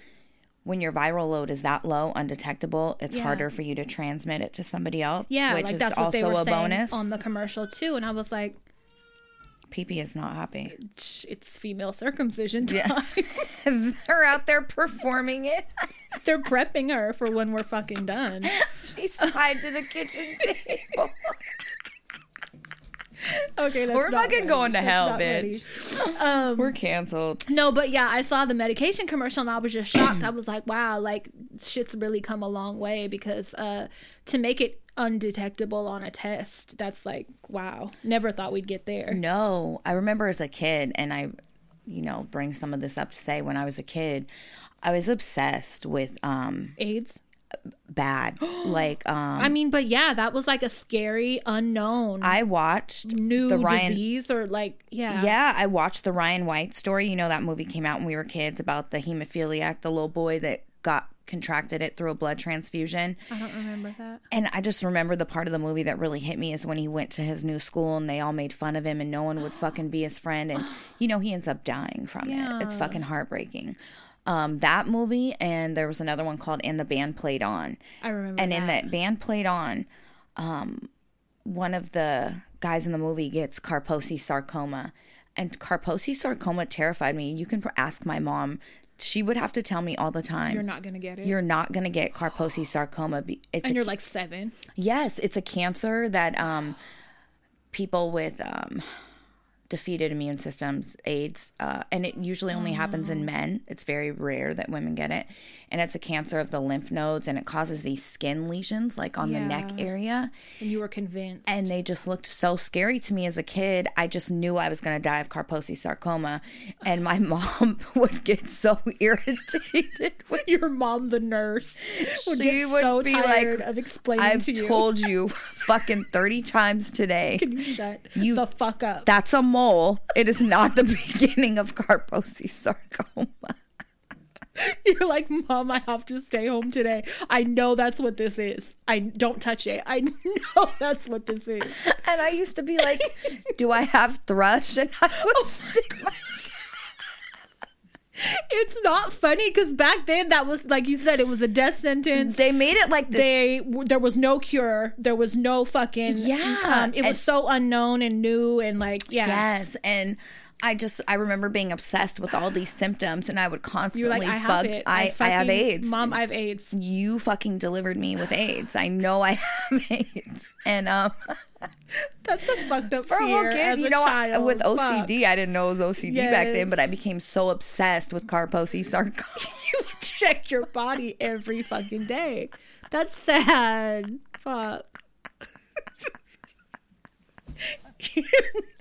when your viral load is that low, undetectable, it's yeah. harder for you to transmit it to somebody else. Yeah, which like is that's also what they were a saying bonus on the commercial too. And I was like, P P is not happy. It's female circumcision time. Yeah. They're out there performing it. They're prepping her for when we're fucking done. She's tied to the kitchen table. Okay, that's we're fucking ready. going to hell, bitch. Um, we're canceled. No, but yeah, I saw the medication commercial and I was just shocked. I was like, wow, like shit's really come a long way, because uh, to make it undetectable on a test, that's like, wow, never thought we'd get there. No, I remember as a kid, and I, you know, bring some of this up to say, when I was a kid, I was obsessed with um, AIDS. Bad like um I mean, but yeah, that was like a scary unknown. I watched new the Ryan, disease or like yeah yeah I watched the Ryan White story. You know, that movie came out when we were kids about the hemophiliac, the little boy that got contracted it through a blood transfusion. I don't remember that. And I just remember the part of the movie that really hit me is when he went to his new school and they all made fun of him and no one would fucking be his friend, and you know, he ends up dying from yeah. it. It's fucking heartbreaking. Um, that movie, and there was another one called And the Band Played On. I remember and that. And in that Band Played On, um, one of the guys in the movie gets Kaposi sarcoma. And Kaposi sarcoma terrified me. You can ask my mom. She would have to tell me all the time. You're not going to get it. You're not going to get Kaposi sarcoma. It's and you're ca- like seven. Yes. It's a cancer that um, people with... Um, defeated immune systems, AIDS, uh, and it usually only oh. happens in men. It's very rare that women get it. And it's a cancer of the lymph nodes, and it causes these skin lesions, like on yeah. the neck area. And you were convinced. And they just looked so scary to me as a kid. I just knew I was going to die of Kaposi sarcoma, and my mom would get so irritated. When your mom, the nurse, would she get would so be tired like, of explaining I've to you. I've told you fucking thirty times today. Can you do that? You, the fuck up. That's a mom. It is not the beginning of Kaposi sarcoma. You're like, Mom, I have to stay home today. I know that's what this is. I don't touch it. I know that's what this is. And I used to be like, do I have thrush? And I would oh stick my t- It's not funny, because back then that was, like you said, it was a death sentence. They made it like this. They, there was no cure. There was no fucking. Yeah. Um, it and, was so unknown and new and like, yeah. Yes. And I just, I remember being obsessed with all these symptoms, and I would constantly like, I have bug. It. I, I, fucking, I have AIDS. Mom, I have AIDS. You fucking delivered me with AIDS. I know I have AIDS. And, um. That's a fucked up for a little kid, you know. I, with O C D, fuck. I didn't know it was O C D yes. back then, but I became so obsessed with Kaposi sarcoma. You check your body every fucking day. That's sad. Fuck.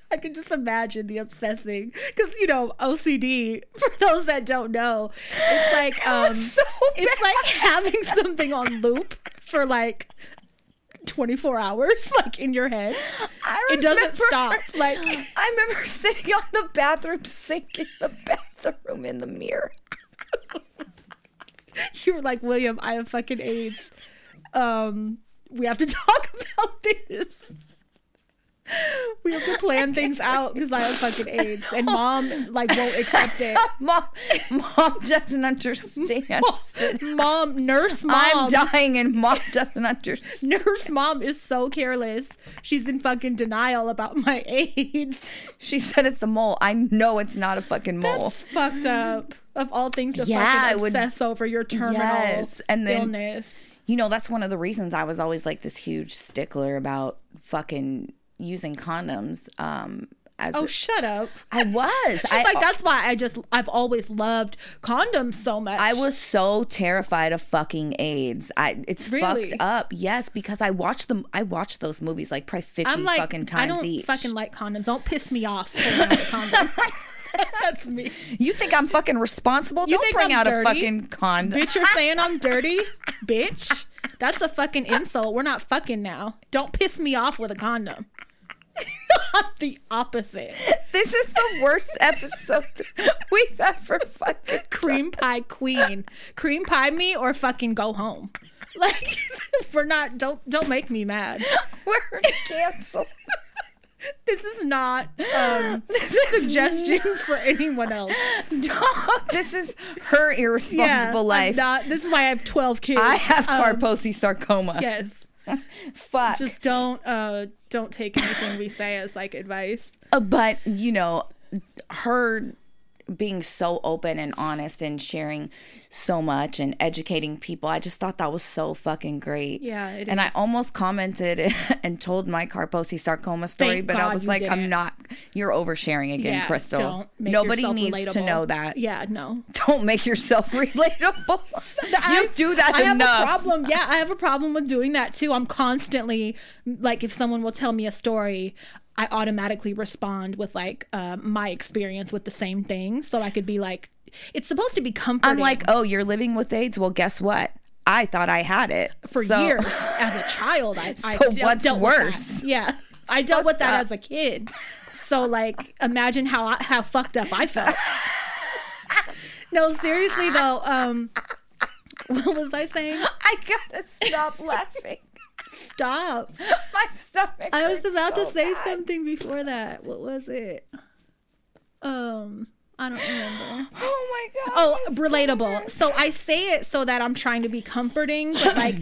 I can just imagine the obsessing, because you know, O C D, for those that don't know, it's like um, so it's like having something on loop for like twenty-four hours, like in your head. I remember, it doesn't stop. Like, I remember sitting on the bathroom sink in the bathroom in the mirror. You were like, William, I have fucking AIDS. Um, we have to talk about this. We have to plan things out because I have fucking AIDS, and mom like won't accept it. Mom, mom doesn't understand. Mom, mom, nurse mom. I'm dying, and mom doesn't understand. Nurse mom is so careless. She's in fucking denial about my AIDS. She said it's a mole. I know it's not a fucking mole. That's fucked up. Of all things to yeah, fucking obsess would, over your terminal yes, and then, illness. You know, that's one of the reasons I was always like this huge stickler about fucking using condoms um as oh a, shut up I was she's I, like that's why I just I've always loved condoms so much. I was so terrified of fucking AIDS. I it's really? Fucked up. Yes, because I watched them I watched those movies like probably fifty I'm like, fucking times I don't each. Fucking like condoms. Don't piss me off pulling out a condom. That's me. You think I'm fucking responsible? You don't bring I'm out dirty? A fucking condom. Bitch, you're saying I'm dirty? Bitch, that's a fucking insult. We're not fucking now. Don't piss me off with a condom. The opposite. This is the worst episode we've ever fucking cream pie queen. Cream pie me or fucking go home. Like we're not. Don't don't make me mad. We're canceled. This is not um, this is suggestions not, for anyone else. This is her irresponsible yeah, life. Not, this is why I have twelve kids. I have Kaposi um, sarcoma. Yes. Fuck. Just don't uh, don't take anything we say as like advice. Uh, but you know, her being so open and honest and sharing so much and educating people, I just thought that was so fucking great. Yeah, it and is. I almost commented and told my Kaposi sarcoma story, Thank but God I was like, didn't. I'm not. You're oversharing again, yeah, Crystal. Don't make Nobody needs relatable. To know that. Yeah, no. Don't make yourself relatable. I, you do that I enough. I have a problem. Yeah, I have a problem with doing that too. I'm constantly like, if someone will tell me a story, I automatically respond with like uh, my experience with the same thing. So I could be like, it's supposed to be comforting. I'm like, oh, you're living with AIDS? Well, guess what? I thought I had it. For so. years. As a child, I, so I, I what's dealt worse? With that. Yeah. I dealt with that up. As a kid. So like, imagine how, I, how fucked up I felt. No, seriously though. Um, what was I saying? I gotta stop laughing. Stop. My stomach. I was about so to say bad. Something before that. What was it? Um, I don't remember. Oh my god. Oh, relatable. Stomach. So I say it so that I'm trying to be comforting, but like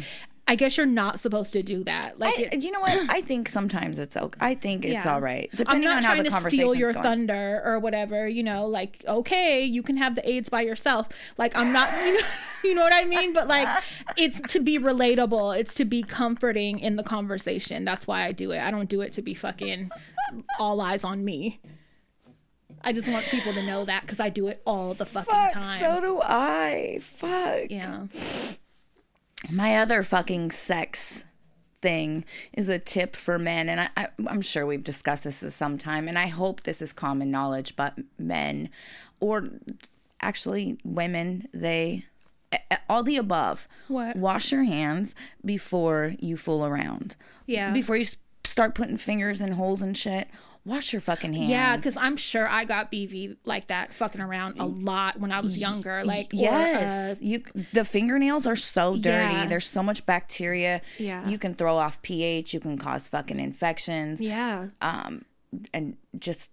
I guess you're not supposed to do that. Like I, it, you know what? I think sometimes it's okay. I think it's yeah. all right. Depending on how the conversation's going. I'm not trying to steal your going. thunder or whatever, you know, like okay, you can have the AIDS by yourself. Like I'm not you know, you know what I mean? But like it's to be relatable. It's to be comforting in the conversation. That's why I do it. I don't do it to be fucking all eyes on me. I just want people to know that because I do it all the fucking Fuck, time. So do I. Fuck. Yeah. My other fucking sex thing is a tip for men, and I, I, I'm sure we've discussed this at some time, and I hope this is common knowledge, but men, or actually women, they, all the above. What? Wash your hands before you fool around. Yeah. Before you start putting fingers in holes and shit. Wash your fucking hands. Yeah, because I'm sure I got B V like that fucking around a lot when I was younger. Like, yes, or, uh, you the fingernails are so dirty. Yeah. There's so much bacteria. Yeah, you can throw off pH. You can cause fucking infections. Yeah, um, and just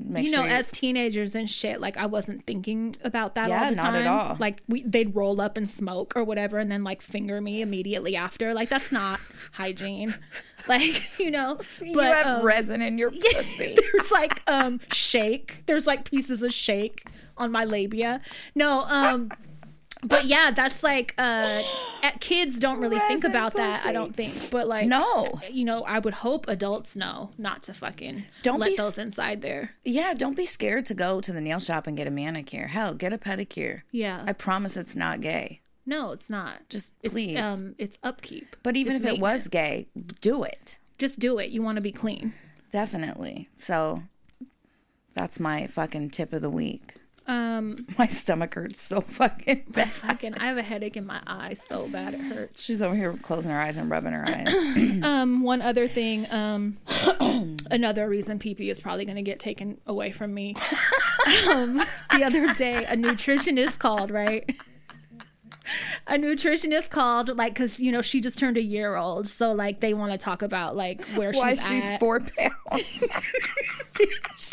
make you sure know you're... as teenagers and shit. Like I wasn't thinking about that. Yeah, all the not time. At all. Like we, they'd roll up and smoke or whatever, and then like finger me immediately after. Like that's not hygiene. Like, you know, but, you have um, resin in your pussy. There's like um shake. There's like pieces of shake on my labia. No, um, but yeah, that's like uh, kids don't really resin think about pussy. That. I don't think, but like no, you know, I would hope adults know not to fucking don't let be, those inside there. Yeah, don't be scared to go to the nail shop and get a manicure. Hell, get a pedicure. Yeah, I promise it's not gay. No, it's not. Just please. It's, um, it's upkeep. But even if it was gay, do it. Just do it. You want to be clean. Definitely. So that's my fucking tip of the week. Um, my stomach hurts so fucking bad. Fucking, I have a headache in my eye so bad it hurts. She's over here closing her eyes and rubbing her eyes. um, one other thing. Um, another reason P P is probably going to get taken away from me. um, the other day, a nutritionist called, right? a nutritionist called, like, because, you know, she just turned a year old. So, like, they want to talk about, like, where why she's, she's at. Why she's four pounds.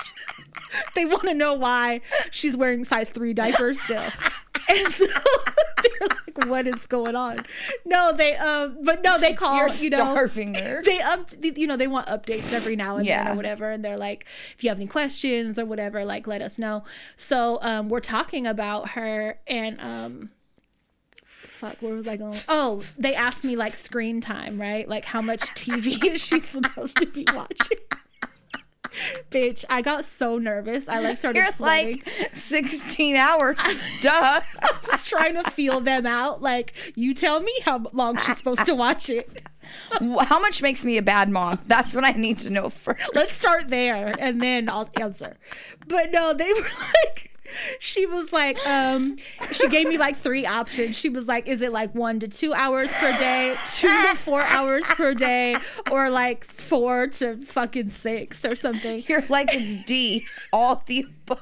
They want to know why she's wearing size three diapers still. And so they're like, what is going on? No, they, um, but no, they call, You're you know, starving her. They up, you know, they want updates every now and yeah. then or whatever. And they're like, if you have any questions or whatever, like, let us know. So, um, we're talking about her and, um, fuck, where was I going? Oh, they asked me like screen time, right? Like how much T V is she supposed to be watching? Bitch, I got so nervous. I like started You're sweating. Like sixteen hours. Duh. I was trying to feel them out. Like, you tell me how long she's supposed to watch it. How much makes me a bad mom? That's what I need to know first. Let's start there and then I'll answer. But no, they were like, she was like, um, she gave me like three options. She was like, is it like one to two hours per day, two to four hours per day, or like four to fucking six or something? You're like, it's D, all the above.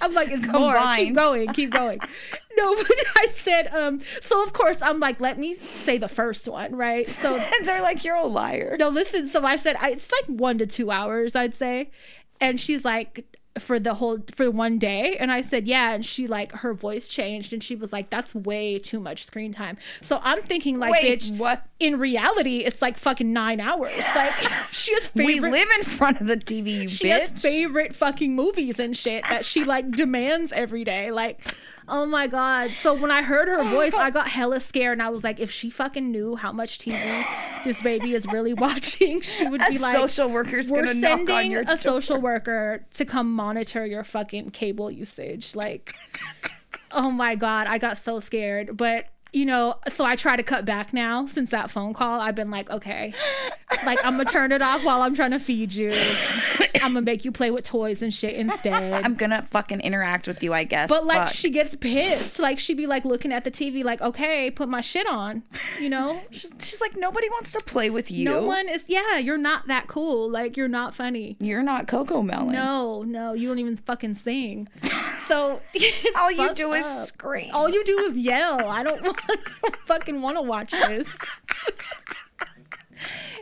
I'm like, it's more. Keep going, keep going. No, but I said, um, so of course, I'm like, let me say the first one, right? So and they're like, you're a liar. No, listen, so I said, I, it's like one to two hours, I'd say. And she's like, for the whole for one day? And I said yeah, and she like her voice changed and she was like, that's way too much screen time. So I'm thinking like, wait, bitch, what? In reality it's like fucking nine hours. Like she has favorite, we live in front of the T V, you she bitch. Has favorite fucking movies and shit that she like demands every day. Like, oh my god. So when I heard her voice I got hella scared and I was like, if she fucking knew how much T V this baby is really watching, she would a be like, social worker's we're gonna sending knock on your a door. Social worker to come monitor your fucking cable usage. Like, oh my god, I got so scared. But you know, so I try to cut back now since that phone call. I've been like, okay, like I'm gonna turn it off while I'm trying to feed you. I'm gonna make you play with toys and shit instead. I'm gonna fucking interact with you, I guess. But like, fuck. She gets pissed. Like she'd be like looking at the T V, like, okay, put my shit on. You know, she's, she's like, nobody wants to play with you. No one is. Yeah, you're not that cool. Like you're not funny. You're not Cocomelon. No, no, you don't even fucking sing. So all you do up. Is scream. All you do is yell. I don't. Want I don't fucking want to watch this.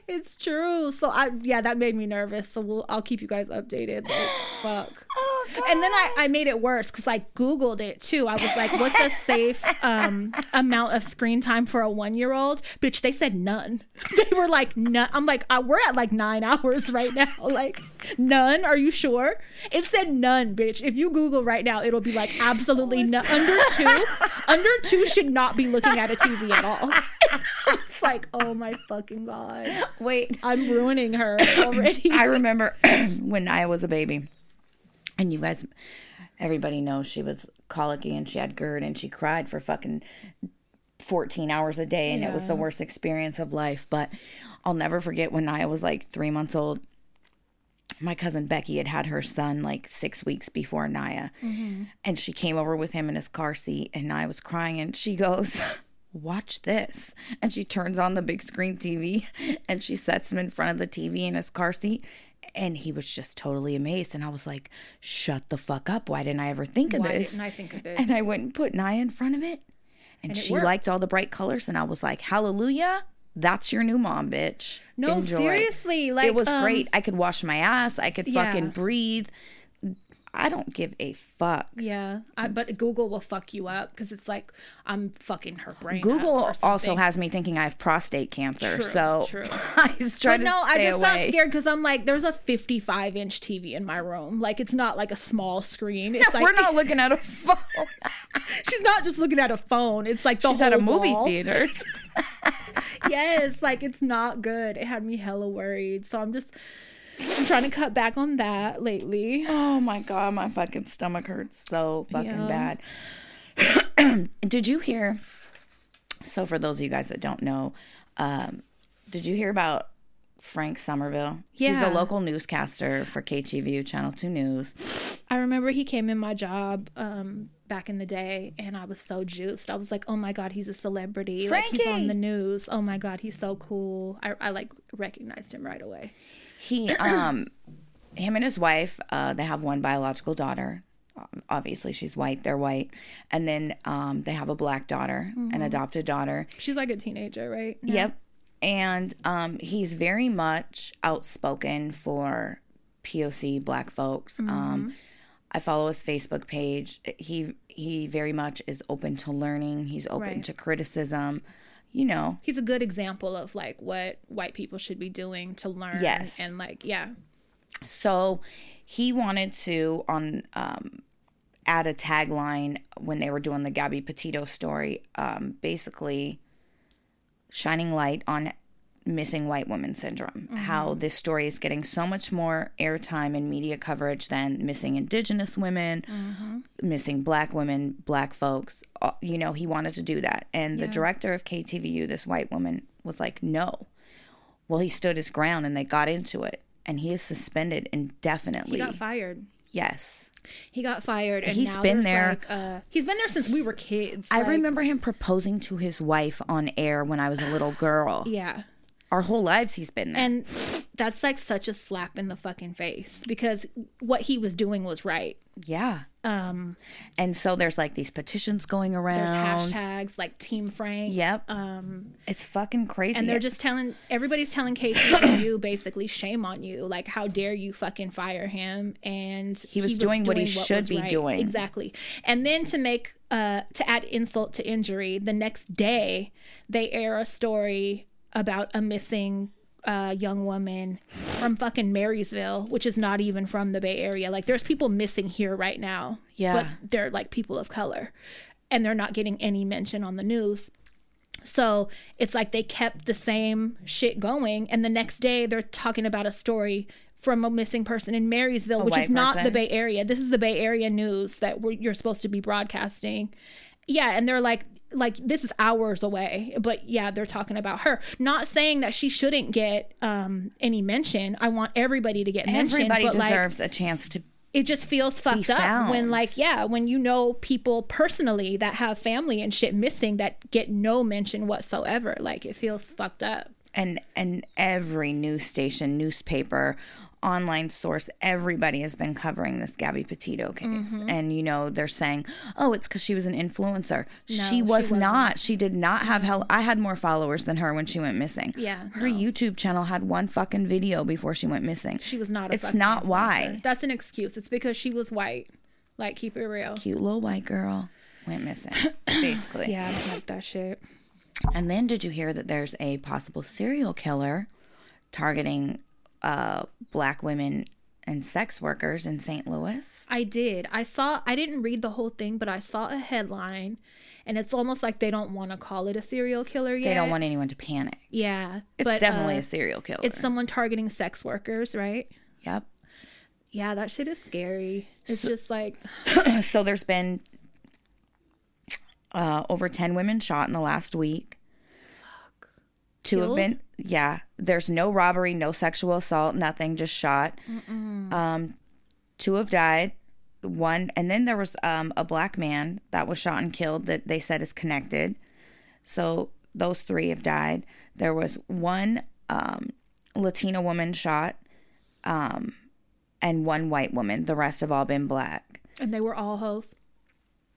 It's true. So I yeah, that made me nervous. So we'll, I'll keep you guys updated. Like, fuck. Oh, God. And then I, I made it worse because I Googled it too. I was like, what's a safe um, amount of screen time for a one-year-old? Bitch, they said none. They were like, none. I'm like, I, we're at like nine hours right now. Like, none? Are you sure? It said none, bitch. If you Google right now, it'll be like absolutely none. Under two? Under two should not be looking at a T V at all. It's like, oh my fucking God. Wait, I'm ruining her already. I remember when I was a baby and you guys, everybody knows she was colicky and she had GERD and she cried for fucking fourteen hours a day and yeah. It was the worst experience of life. But I'll never forget when Naya was like three months old, my cousin Becky had had her son like six weeks before Naya. Mm-hmm. And she came over with him in his car seat and Naya was crying and she goes... watch this. And she turns on the big screen T V and she sets him in front of the T V in his car seat and he was just totally amazed. And I was like, shut the fuck up, why didn't I ever think of why this didn't I think of this? And I went and put Naya in front of it and, and it she worked. Liked all the bright colors and I was like, hallelujah, that's your new mom, bitch. No, enjoy. Seriously, like it was um, great. I could wash my ass, I could fucking yeah. breathe. I don't give a fuck. Yeah, I, but Google will fuck you up because it's like I'm fucking her brain. Google also has me thinking I have prostate cancer, true, so true. I just try but to no, stay I just away. Got scared because I'm like, there's a fifty-five inch T V in my room. Like it's not like a small screen. It's yeah, like, we're not looking at a phone. She's not just looking at a phone. It's like the she's whole at a movie wall. Theater. Yes, like it's not good. It had me hella worried. So I'm just. I'm trying to cut back on that lately. Oh my god, my fucking stomach hurts so fucking yeah. bad. Did you hear? So for those of you guys that don't know, um, did you hear about Frank Somerville? Yeah. He's a local newscaster for K T V U Channel two News. I remember he came in my job um, back in the day, and I was so juiced. I was like, oh my god, he's a celebrity. Frankie! Like, he's on the news. Oh my god, he's so cool. I, I like recognized him right away. He, um, him and his wife, uh, they have one biological daughter. obviously she's white, they're white, and then um, they have a black daughter, mm-hmm. an adopted daughter. She's like a teenager, right? No. Yep. And um, he's very much outspoken for P O C black folks. Mm-hmm. Um, I follow his Facebook page. He he very much is open to learning. He's open right. to criticism. You know, he's a good example of like what white people should be doing to learn. Yes. And like, yeah. So he wanted to on um, add a tagline when they were doing the Gabby Petito story, um, basically shining light on missing white woman syndrome, mm-hmm. how this story is getting so much more airtime and media coverage than missing indigenous women, mm-hmm. missing black women, black folks. You know, he wanted to do that. And yeah. the director of K T V U, this white woman, was like, no. Well, he stood his ground and they got into it. And he is suspended indefinitely. He got fired. Yes. He got fired. And he's now been there. Like, uh, he's been there since we were kids. I like, remember him proposing to his wife on air when I was a little girl. Yeah. Our whole lives he's been there. And that's like such a slap in the fucking face because what he was doing was right. Yeah. Um. And so there's like these petitions going around. There's hashtags like Team Frank. Yep. Um. It's fucking crazy. And they're just telling, everybody's telling K T V U basically, shame on you. Like, how dare you fucking fire him? And he was, he was doing, doing what he what should be right. doing. Exactly. And then to make, uh, to add insult to injury, the next day they air a story about a missing uh, young woman from fucking Marysville, which is not even from the Bay Area. Like, there's people missing here right now. Yeah. But they're, like, people of color. And they're not getting any mention on the news. So it's like they kept the same shit going. And the next day, they're talking about a story from a missing person in Marysville, a which is not person. The Bay Area. This is the Bay Area news that we're, you're supposed to be broadcasting. Yeah, and they're like... like this is hours away, but yeah, they're talking about her. Not saying that she shouldn't get um any mention. I want everybody to get mentioned. Everybody but deserves like, a chance to. It just feels fucked up found. When like yeah, when you know people personally that have family and shit missing that get no mention whatsoever. Like, it feels fucked up. And and every news station, newspaper, online source, everybody has been covering this Gabby Petito case. Mm-hmm. And, you know, they're saying, oh, it's because she was an influencer. No, she was she not. She did not have hell. I had more followers than her when she went missing. Yeah. Her no. YouTube channel had one fucking video before she went missing. She was not a It's not influencer. Why. That's an excuse. It's because she was white. Like, keep it real. Cute little white girl went missing, basically. Yeah, I don't like that shit. And then did you hear that there's a possible serial killer targeting uh, black women and sex workers in Saint Louis? I did. I saw, I didn't read the whole thing, but I saw a headline, and it's almost like they don't want to call it a serial killer yet. They don't want anyone to panic. Yeah. It's but, definitely uh, a serial killer. It's someone targeting sex workers, right? Yep. Yeah, that shit is scary. It's so, just like... So there's been... Uh, over ten women shot in the last week. Fuck. Two Killed? Have been, yeah. There's no robbery, no sexual assault, nothing, just shot. Mm-mm. Um, two have died. One, and then there was um, a black man that was shot and killed that they said is connected. So those three have died. There was one um, Latina woman shot um, and one white woman. The rest have all been black. And they were all hoes?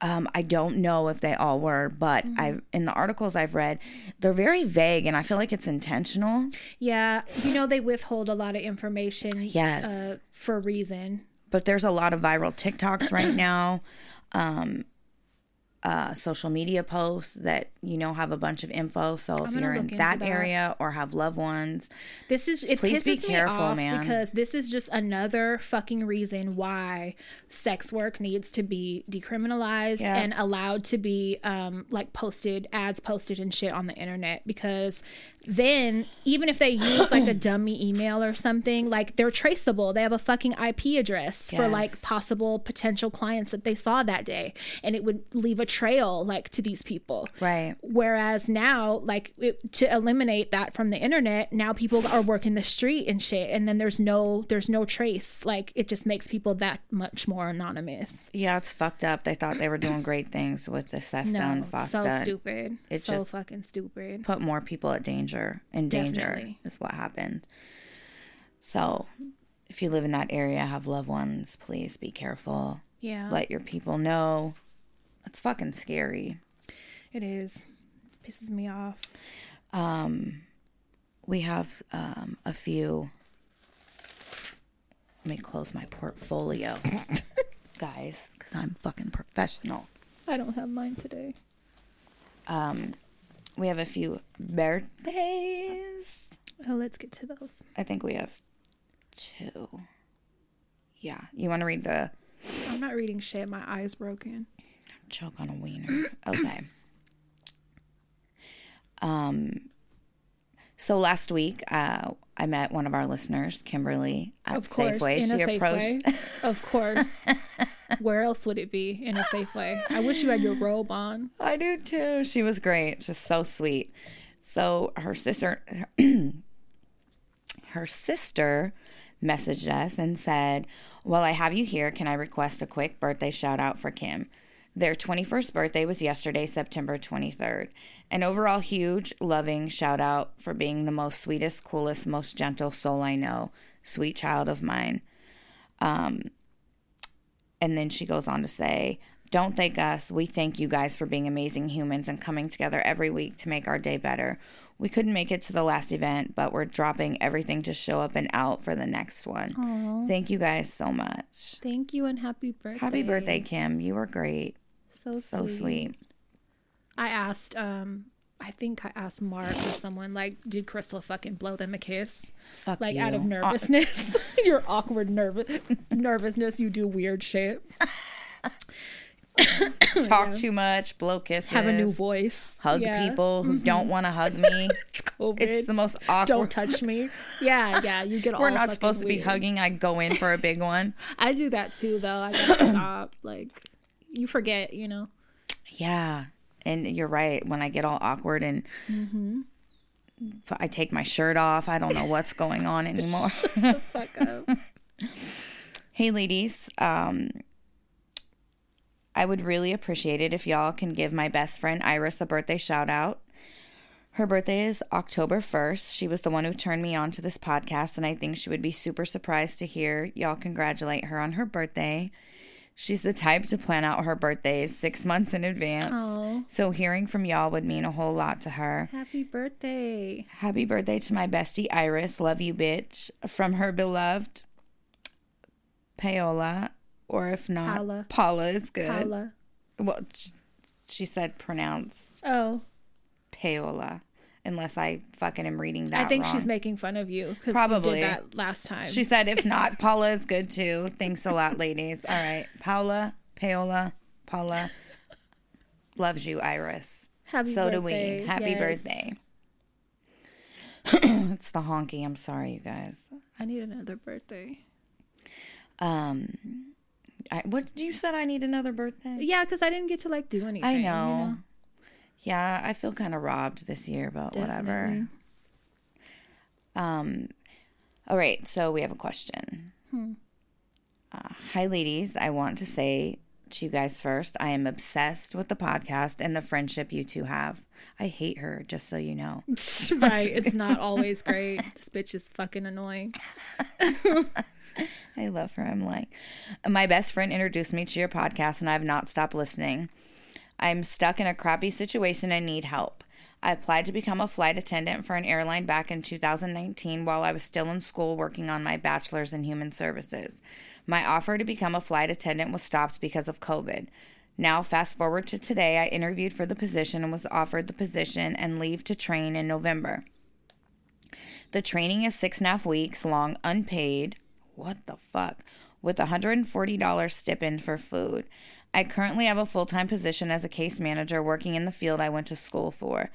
Um, I don't know if they all were, but mm-hmm. I've in the articles I've read, they're very vague, and I feel like it's intentional. Yeah. You know, they withhold a lot of information. Yes. Uh, for a reason. But there's a lot of viral TikToks right now, um, uh, social media posts that, you know, have a bunch of info. So I'm if you're in that, that area or have loved ones, this is it please pisses be careful, me off man. Because this is just another fucking reason why sex work needs to be decriminalized yeah. and allowed to be um, like posted, ads posted and shit on the internet. Because then even if they use like a dummy email or something, like they're traceable. They have a fucking I P address yes. for like possible potential clients that they saw that day, and it would leave a trail like to these people. Right. Whereas now, like it, to eliminate that from the internet, now people are working the street and shit, and then there's no there's no trace. Like, it just makes people that much more anonymous. Yeah, it's fucked up. They thought they were doing great things with the SESTA no, and FOSTA. So stupid. It's so just fucking stupid. Put more people at danger. In danger Definitely. Is what happened. So, if you live in that area, have loved ones, please be careful. Yeah. Let your people know. That's fucking scary. It is. Pisses me off. Um, we have um a few. Let me close my portfolio, guys, because I'm fucking professional. I don't have mine today. Um, we have a few birthdays. Oh, let's get to those. I think we have two. Yeah. You want to read the... I'm not reading shit. My eye's broken. Choke on a wiener. Okay. Um. So last week, uh, I met one of our listeners, Kimberly, at of course, Safeway. In a she Safeway. Approached... Of course. Where else would it be in a Safeway? I wish you had your robe on. I do too. She was great. Just so sweet. So her sister... her sister... messaged us and said, "Well, I have you here. Can I request a quick birthday shout out for Kim? Their twenty-first birthday was yesterday, September twenty-third. An overall huge, loving shout out for being the most sweetest, coolest, most gentle soul I know. Sweet child of mine." Um, and then she goes on to say, "Don't thank us. We thank you guys for being amazing humans and coming together every week to make our day better. We couldn't make it to the last event, but we're dropping everything to show up and out for the next one." Aww. Thank you guys so much. Thank you and happy birthday. Happy birthday, Kim. You were great. So, so sweet. sweet. I asked, um, I think I asked Mark or someone, like, did Crystal fucking blow them a kiss? Fuck Like, you. Out of nervousness. Your awkward nerv- nervousness. You do weird shit. Talk yeah. too much, blow kisses, have a new voice, hug yeah. people who mm-hmm. don't want to hug me. It's COVID. It's the most awkward. Don't touch me. Yeah, yeah. You get. We're all. We're not supposed to weird. Be hugging. I go in for a big one. I do that too, though. I gotta stop. Like, you forget, you know. Yeah, and you're right. When I get all awkward and mm-hmm. I take my shirt off, I don't know what's going on anymore. The fuck up. Hey, ladies. Um. I would really appreciate it if y'all can give my best friend Iris a birthday shout out. Her birthday is October first. She was the one who turned me on to this podcast, and I think she would be super surprised to hear y'all congratulate her on her birthday. She's the type to plan out her birthdays six months in advance. Aww. So hearing from y'all would mean a whole lot to her. Happy birthday. Happy birthday to my bestie Iris. Love you, bitch. From her beloved Paola. Or if not, Paula, Paula is good. Paula. Well, she said pronounced. Oh. Paola. Unless I fucking am reading that wrong. I think wrong. She's making fun of you. Probably. You did that last time. She said, if not, Paula is good too. Thanks a lot, ladies. All right. Paula, Paola, Paula. Loves you, Iris. Happy so birthday. So do we. Happy yes. birthday. It's the honky. I'm sorry, you guys. I need another birthday. Um... I, what you said I need another birthday? Yeah, because I didn't get to like do anything. I know. You know? Yeah, I feel kind of robbed this year, but Definitely. Whatever. Um, all right, so we have a question. Hmm. Uh, hi, ladies. I want to say to you guys first, I am obsessed with the podcast and the friendship you two have. I hate her, just so you know. Right, it's not always great. This bitch is fucking annoying. I love her. I'm like, my best friend introduced me to your podcast and I've not stopped listening. I'm stuck in a crappy situation and need help. I applied to become a flight attendant for an airline back in two thousand nineteen while I was still in school working on my bachelor's in human services. My offer to become a flight attendant was stopped because of COVID. Now, fast forward to today, I interviewed for the position and was offered the position and leave to train in November. The training is six and a half weeks long, unpaid. What the fuck? With one hundred forty dollars stipend for food. I currently have a full-time position as a case manager working in the field I went to school for.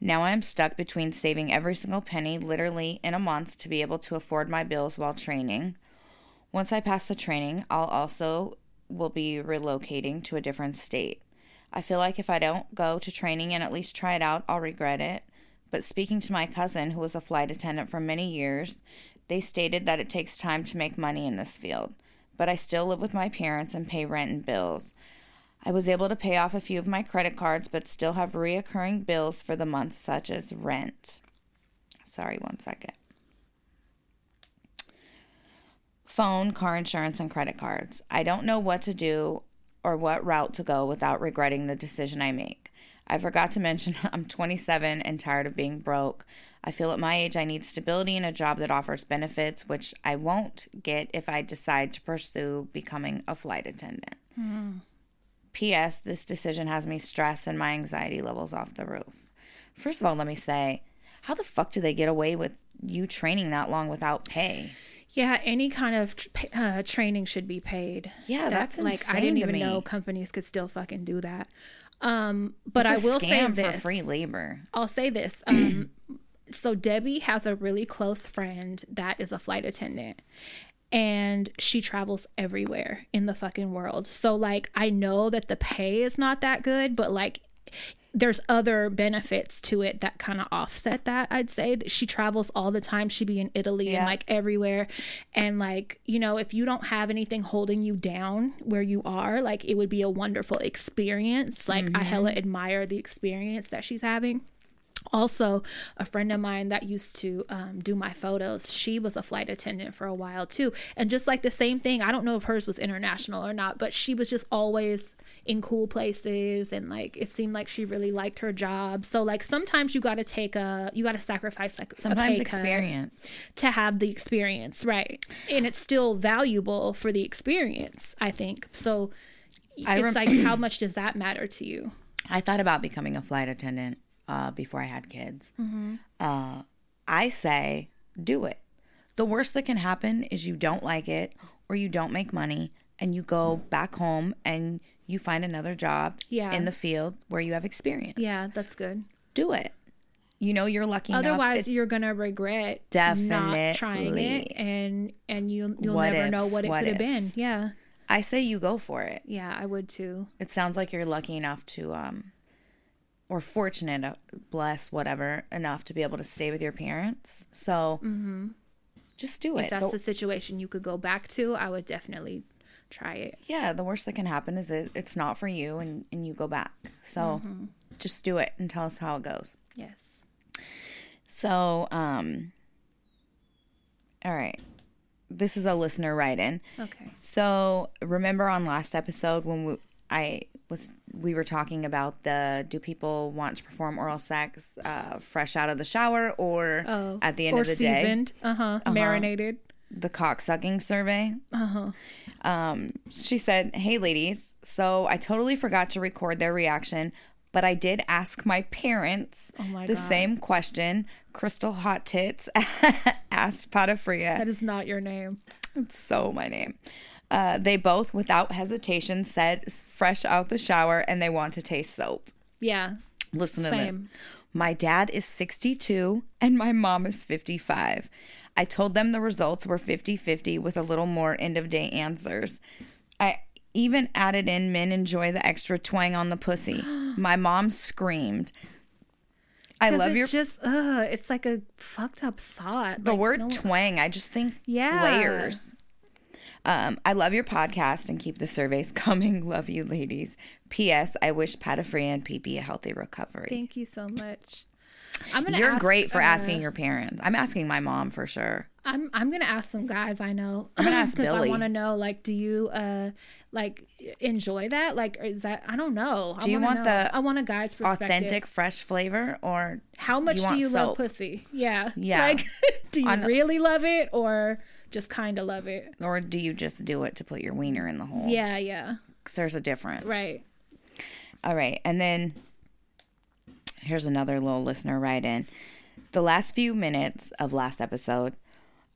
Now I'm stuck between saving every single penny literally in a month to be able to afford my bills while training. Once I pass the training, I'll also will be relocating to a different state. I feel like if I don't go to training and at least try it out, I'll regret it. But speaking to my cousin, who was a flight attendant for many years, they stated that it takes time to make money in this field, but I still live with my parents and pay rent and bills. I was able to pay off a few of my credit cards, but still have reoccurring bills for the month, such as rent. Sorry, one second. phone, car insurance, and credit cards. I don't know what to do or what route to go without regretting the decision I make. I forgot to mention I'm twenty-seven and tired of being broke. I feel at my age I need stability and a job that offers benefits, which I won't get if I decide to pursue becoming a flight attendant. Mm. P S. This decision has me stressed and my anxiety levels off the roof. First of all, let me say, how the fuck do they get away with you training that long without pay? Yeah, any kind of uh, training should be paid. Yeah, that's, that's insane. Like, I didn't even me. know companies could still fucking do that. Um, but it's I will say this for free labor. I'll say this. Um, so Debbie has a really close friend that is a flight attendant, and she travels everywhere in the fucking world. So like, I know that the pay is not that good, but like, there's other benefits to it that kind of offset that. I'd say that she travels all the time. She'd be in Italy yeah. and like everywhere. And like, you know, if you don't have anything holding you down where you are, like it would be a wonderful experience. Like mm-hmm. I hella admire the experience that she's having. Also, a friend of mine that used to um, do my photos, she was a flight attendant for a while too. And just like the same thing, I don't know if hers was international or not, but she was just always in cool places. And like, it seemed like she really liked her job. So like, sometimes you got to take a, you got to sacrifice like sometimes experience to have the experience. Right. And it's still valuable for the experience, I think. So I it's rem- like, how much does that matter to you? I thought about becoming a flight attendant. Uh, before I had kids, mm-hmm. uh, I say do it. The worst that can happen is you don't like it or you don't make money and you go back home and you find another job yeah. in the field where you have experience. Yeah, that's good. Do it. You know, you're lucky enough. Otherwise, you're going to regret definitely not trying it and, and you'll, you'll what never ifs, know what it what could ifs. have been. Yeah. I say you go for it. Yeah, I would too. It sounds like you're lucky enough to... um. or fortunate, blessed, whatever, enough to be able to stay with your parents. So mm-hmm. just do it. If that's the, the situation you could go back to, I would definitely try it. Yeah, the worst that can happen is it, it's not for you and, and you go back. So mm-hmm. just do it and tell us how it goes. Yes. So, um, all right. This is a listener write-in. Okay. So remember on last episode when we, I... was we were talking about the do people want to perform oral sex uh, fresh out of the shower or oh, at the end of the seasoned, day? Or seasoned, uh-huh, uh-huh, marinated. The cock-sucking survey. Uh-huh. Um, she said, hey, ladies, so I totally forgot to record their reaction, but I did ask my parents oh my the God. same question. Crystal Hot Tits asked Potafria. That is not your name. It's so my name. Uh, they both, without hesitation, said fresh out the shower and they want to taste soap. Yeah. Listen to Same. this. My dad is sixty-two and my mom is fifty-five. I told them the results were fifty-fifty with a little more end-of-day answers. I even added in men enjoy the extra twang on the pussy. My mom screamed. I love it's your... just, ugh, it's like a fucked up thought. The like, word no... twang, I just think yeah. layers. Um, I love your podcast and keep the surveys coming. Love you, ladies. P S. I wish Patafria and P P a healthy recovery. Thank you so much. I'm gonna You're ask, great for uh, asking your parents. I'm asking my mom for sure. I'm I'm gonna ask some guys I know. I'm gonna ask Billy. I want to know, like, do you uh like enjoy that? Like, is that I don't know. I do you want know. the I want a guy's perspective. Authentic fresh flavor or how much you do you soap? love pussy? Yeah, yeah. Like, do you On, really love it or? Just kind of love it. Or do you just do it to put your wiener in the hole? Yeah, yeah. Because there's a difference. Right. All right. And then here's another little listener write-in. The last few minutes of last episode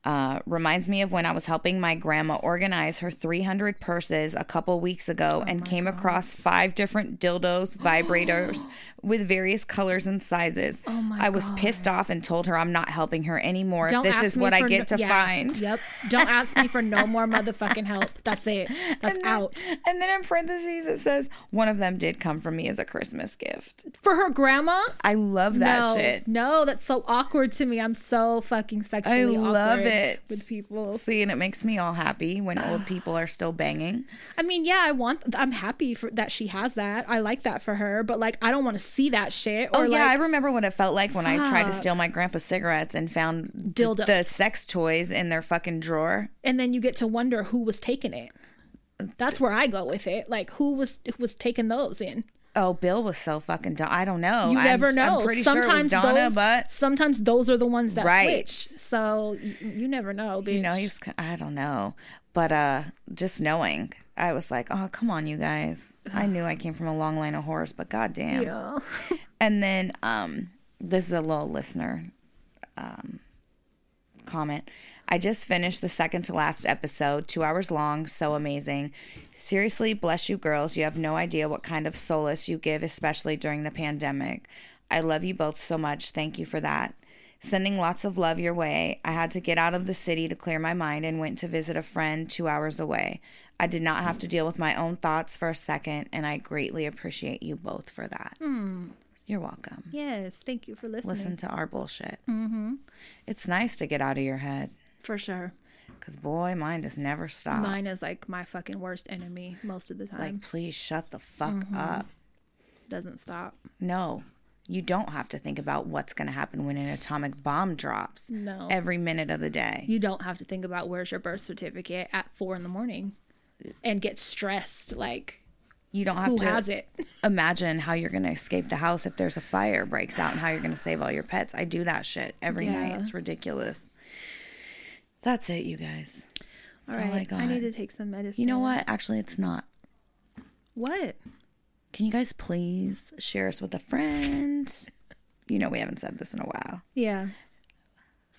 uh, reminds me of when I was helping my grandma organize her three hundred purses a couple weeks ago oh and came God. across five different dildos, vibrators with various colors and sizes. Oh my I was God. pissed off and told her I'm not helping her anymore. Don't this is what I get no, to yeah, find. Yep. Don't ask me for no more motherfucking help. That's it. That's and then, out. And then in parentheses it says, one of them did come from me as a Christmas gift. For her grandma? I love that no, shit. No, that's so awkward to me. I'm so fucking sexually I awkward. I love it. it with people. See, and it makes me all happy when old people are still banging. I mean, yeah, I want, I'm happy for that she has that. I like that for her, but like, I don't want to see that shit. Or oh, yeah, like, I remember what it felt like when fuck. I tried to steal my grandpa's cigarettes and found dildos, the sex toys in their fucking drawer. And then you get to wonder who was taking it. That's where I go with it. Like, who was who was taking those in? Oh, Bill was so fucking dumb. I don't know. You I'm, never know. I'm pretty sometimes sure it was Donna, those, but... Sometimes those are the ones that right. switch. So, you, you never know, bitch. You know, he was, I don't know. But uh, just knowing, I was like, oh, come on, you guys. I knew I came from a long line of whores, but goddamn. Yeah. And then, um, this is a little listener um, comment. I just finished the second to last episode, two hours long, so amazing. Seriously, bless you girls. You have no idea what kind of solace you give, especially during the pandemic. I love you both so much. Thank you for that. Sending lots of love your way. I had to get out of the city to clear my mind and went to visit a friend two hours away. I did not have to deal with my own thoughts for a second, and I greatly appreciate you both for that. Mm. You're welcome. Yes, thank you for listening. Listen to our bullshit. Mm-hmm. It's nice to get out of your head. For sure. Because, boy, mine just never stops. Mine is, like, my fucking worst enemy most of the time. Like, please shut the fuck mm-hmm. up. Doesn't stop. No. You don't have to think about what's going to happen when an atomic bomb drops. No. Every minute of the day. You don't have to think about where's your birth certificate at four in the morning and get stressed, like... You don't have Who to has it? Imagine how you're going to escape the house if there's a fire breaks out and how you're going to save all your pets. I do that shit every yeah. night. It's ridiculous. That's it, you guys. All That's right. All I, got. I need to take some medicine. You know what? Actually, it's not. What? Can you guys please share us with a friend? You know we haven't said this in a while. Yeah.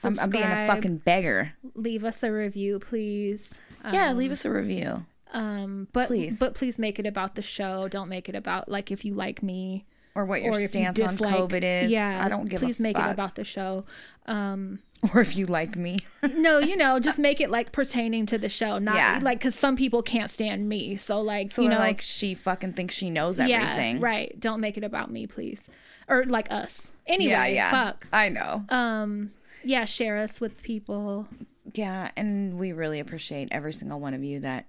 I'm, I'm being a fucking beggar. Leave us a review, please. Yeah, um, leave us a review. Um, but please. but please make it about the show. Don't make it about, like, if you like me or what your or stance you dislike, on COVID is. Yeah, I don't give a fuck. Please make it about the show. Um, or if you like me. No, you know, just make it like pertaining to the show, not yeah. like because some people can't stand me. So like, so you know, like she fucking thinks she knows everything. Yeah, right. Don't make it about me, please, or like us. Anyway, yeah, yeah. fuck. I know. Um, yeah, share us with people. Yeah, and we really appreciate every single one of you that.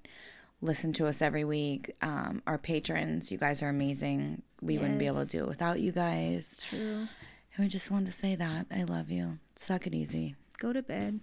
Listen to us every week. Um, our patrons, you guys are amazing. We yes. wouldn't be able to do it without you guys. True. And we just wanted to say that. I love you. Suck it easy. Go to bed.